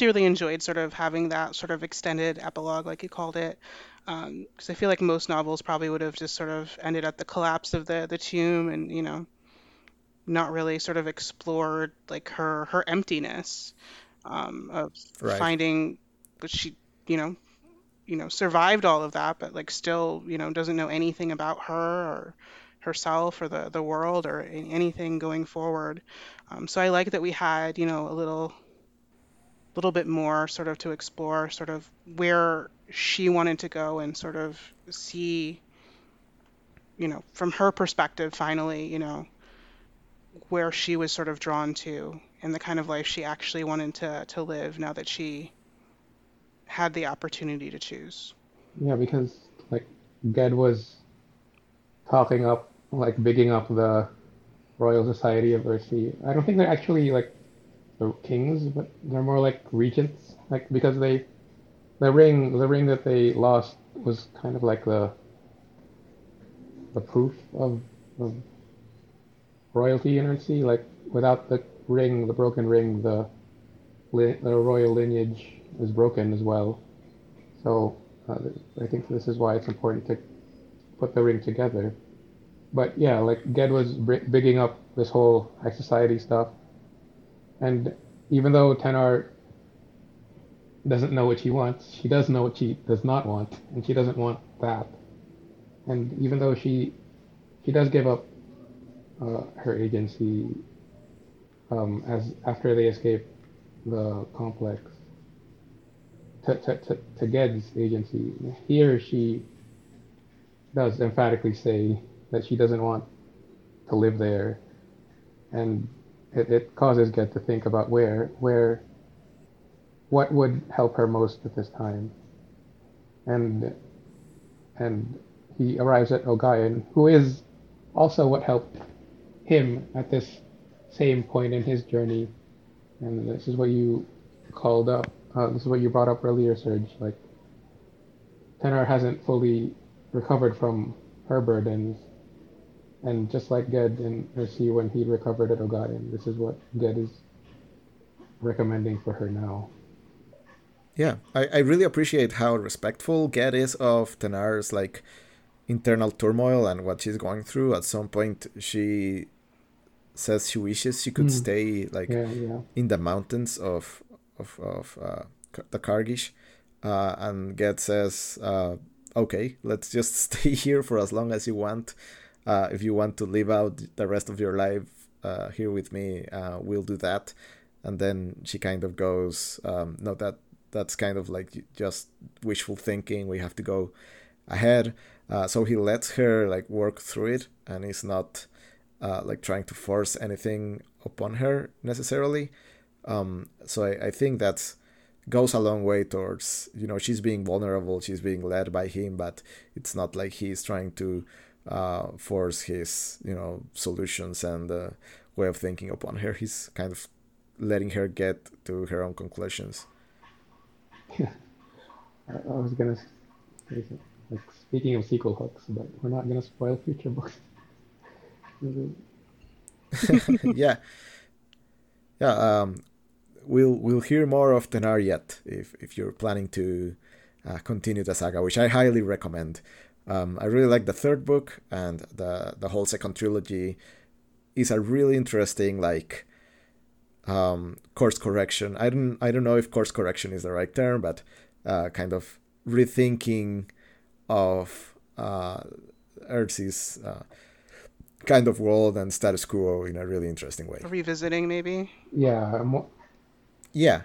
really enjoyed sort of having that sort of extended epilogue, like you called it, because I feel like most novels probably would have just sort of ended at the collapse of the tomb and, not really sort of explored like her emptiness of right. Finding that she, survived all of that, but like still, doesn't know anything about her or herself or the world or anything going forward. So I like that we had, a little bit more sort of to explore sort of where she wanted to go and sort of see, from her perspective, finally, where she was sort of drawn to and the kind of life she actually wanted to live now that she had the opportunity to choose. Yeah, because like Ged was talking up, like bigging up the Royal Society of Earthsea. I don't think they're actually like kings, but they're more like regents, like, because the ring that they lost was kind of like the proof of royalty in Earthsea. Like without the ring, the broken ring, the royal lineage is broken as well. So I think this is why it's important to put the ring together. But yeah, like Ged was bigging up this whole high society stuff. And even though Tenar doesn't know what she wants, she does know what she does not want, and she doesn't want that. And even though she does give up her agency as after they escape the complex to Ged's agency, here she does emphatically say that she doesn't want to live there, and it causes Ged to think about where, what would help her most at this time, and he arrives at Ogion, who is also what helped him at this same point in his journey. And this is what you called up. This is what you brought up earlier, Serge. Like, Tenar hasn't fully recovered from her burdens. And just like Ged and Earthsea when he recovered at Ogion, this is what Ged is recommending for her now. Yeah, I really appreciate how respectful Ged is of Tenar's, like, internal turmoil and what she's going through. At some point, she says she wishes she could stay, like, in the mountains of the Kargish. And Ged says, okay, let's just stay here for as long as you want. If you want to live out the rest of your life here with me, we'll do that. And then she kind of goes, no, that's kind of like just wishful thinking. We have to go ahead. So he lets her like work through it, and he's not like trying to force anything upon her necessarily. So I think that goes a long way towards, you know, she's being vulnerable, she's being led by him, but it's not like he's trying to force his, you know, solutions and way of thinking upon her. He's kind of letting her get to her own conclusions. Yeah, I was gonna say, like, speaking of sequel hooks, but we're not gonna spoil future books. Yeah. We'll hear more of Tenar yet if you're planning to continue the saga, which I highly recommend. I really like the third book, and the whole second trilogy is a really interesting like. Course correction. I don't know if course correction is the right term, but kind of rethinking of Earthsea's kind of world and status quo in a really interesting way. Revisiting, maybe. Yeah. Yeah.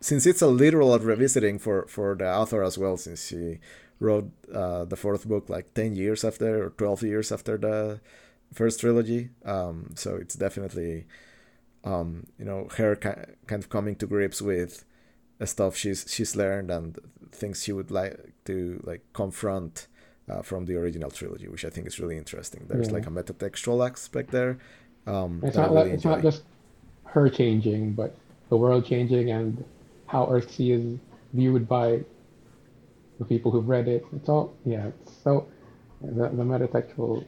Since it's a literal revisiting for the author as well, since she wrote the fourth book like 10 years after or 12 years after the first trilogy. So it's definitely. You know, her kind of coming to grips with stuff she's learned and things she would like to like confront from the original trilogy, which I think is really interesting. There's like a metatextual aspect there. It's not just her changing, but the world changing and how Earthsea is viewed by the people who've read it. It's all so the metatextual.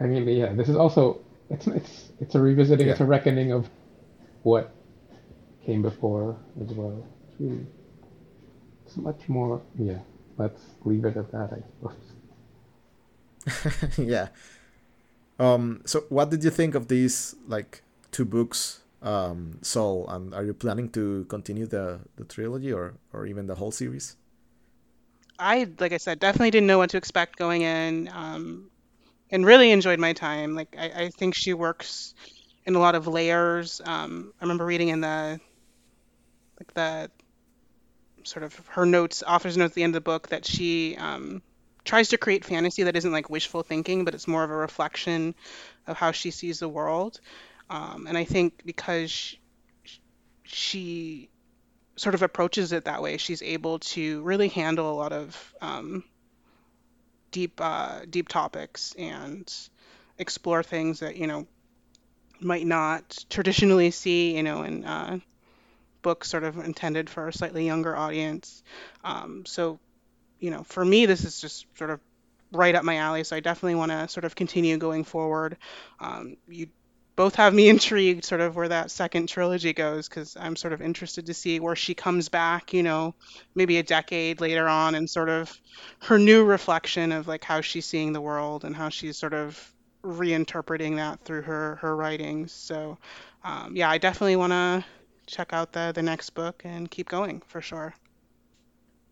I mean, this is also. It's a revisiting, it's a reckoning of what came before as well. It's much more, let's leave it at that, I suppose. So what did you think of these, like, two books, Sol, and are you planning to continue the trilogy or even the whole series? Like I said, definitely didn't know what to expect going in, and really enjoyed my time. Like, I think she works in a lot of layers. I remember reading in the sort of her notes, author's notes at the end of the book, that she tries to create fantasy that isn't like wishful thinking, but it's more of a reflection of how she sees the world. And I think because she sort of approaches it that way, she's able to really handle a lot of deep topics and explore things that, you know, might not traditionally see, you know, in books sort of intended for a slightly younger audience. So, you know, for me, this is just sort of right up my alley. So I definitely want to sort of continue going forward. You both have me intrigued sort of where that second trilogy goes, because I'm sort of interested to see where she comes back, you know, maybe a decade later on, and sort of her new reflection of like how she's seeing the world and how she's sort of reinterpreting that through her writings. So I definitely want to check out the next book and keep going for sure.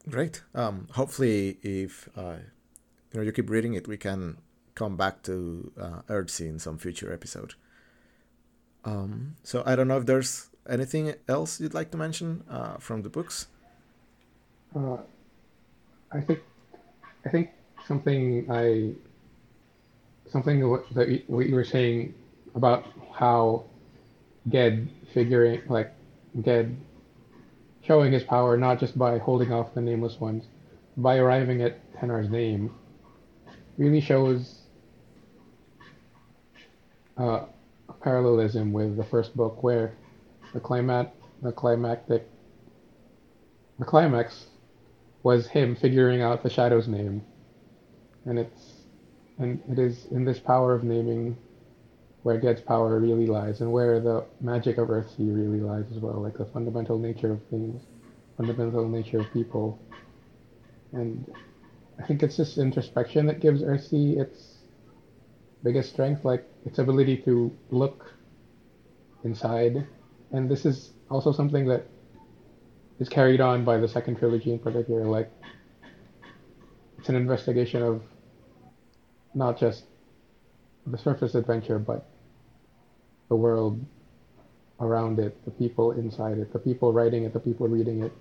Great. Hopefully if you know, you keep reading it, we can come back to Earthsea in some future episode. So I don't know if there's anything else you'd like to mention from the books. I think something that what you were saying about how Ged figuring, like Ged showing his power not just by holding off the Nameless Ones, by arriving at Tenar's name really shows a parallelism with the first book, where the climax was him figuring out the Shadow's name, and it is in this power of naming where Ged's power really lies, and where the magic of Earthsea really lies as well, like the fundamental nature of things, fundamental nature of people. And I think it's this introspection that gives Earthsea its biggest strength, like its ability to look inside. And this is also something that is carried on by the second trilogy in particular. Like, it's an investigation of not just the surface adventure, but the world around it, the people inside it, the people writing it, the people reading it.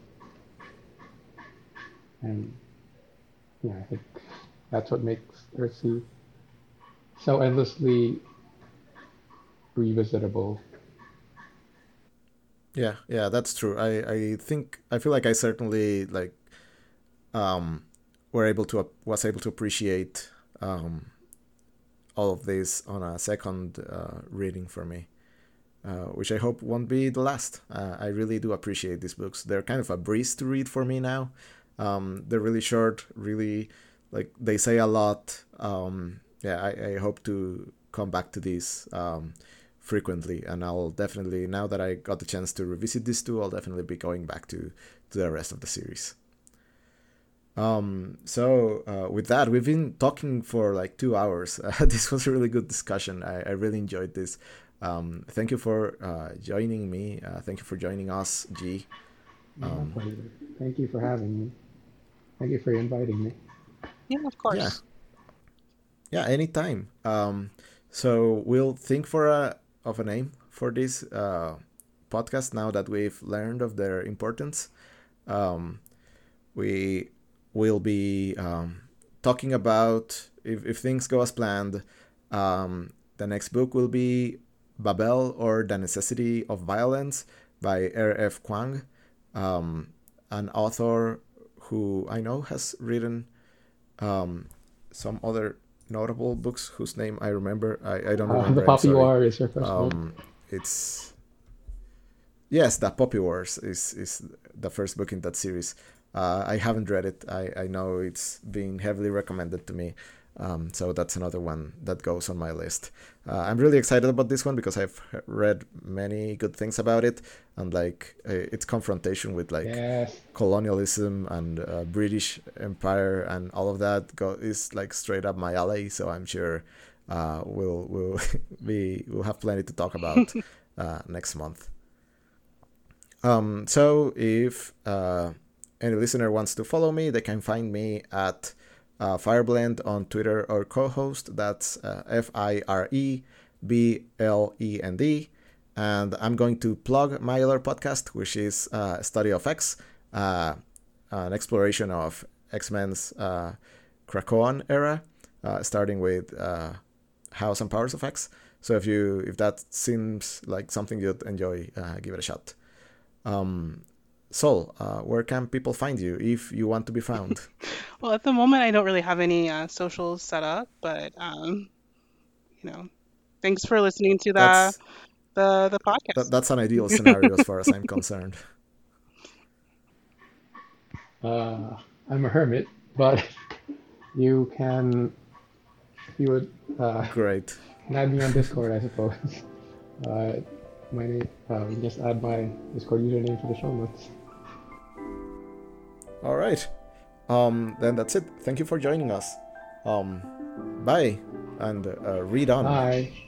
And yeah, I think that's what makes Earthsea so endlessly revisitable. Yeah, that's true. I feel like I certainly was able to appreciate all of this on a second reading for me, which I hope won't be the last. I really do appreciate these books. They're kind of a breeze to read for me now. They're really short, really, like, they say a lot. I hope to come back to these frequently, and I'll definitely, now that I got the chance to revisit these two, I'll definitely be going back to the rest of the series. So with that, we've been talking for like 2 hours. This was a really good discussion. I really enjoyed this. Thank you for joining me. Thank you for joining us, G. Thank you for having me. Thank you for inviting me. Yeah, of course. Yeah, anytime. So we'll think of a name for this podcast now that we've learned of their importance. We will be talking about, if things go as planned, the next book will be Babel, or The Necessity of Violence by R.F. Kuang, an author who I know has written some other notable books whose name I remember. I don't remember. The Poppy War is your first book. Yes, The Poppy Wars is the first book in that series. I haven't read it. I know it's being heavily recommended to me. So that's another one that goes on my list. I'm really excited about this one because I've read many good things about it, and like its confrontation with colonialism and British Empire and all of that is like straight up my alley. So I'm sure we'll have plenty to talk about next month. So if any listener wants to follow me, they can find me at Fireblend on Twitter or co-host. that's Fireblend, and I'm going to plug my other podcast, which is Study of X, an exploration of X-Men's Krakoan era, starting with House and Powers of X. So if that seems like something you'd enjoy, give it a shot. Sol, where can people find you if you want to be found? Well, at the moment, I don't really have any socials set up, but thanks for listening to the podcast. That's an ideal scenario as far as I'm concerned. I'm a hermit, but you can, if you would, great. Add me on Discord, I suppose. My name. Just add my Discord username to the show notes. All right. Then that's it. Thank you for joining us. Bye, and read on. Bye.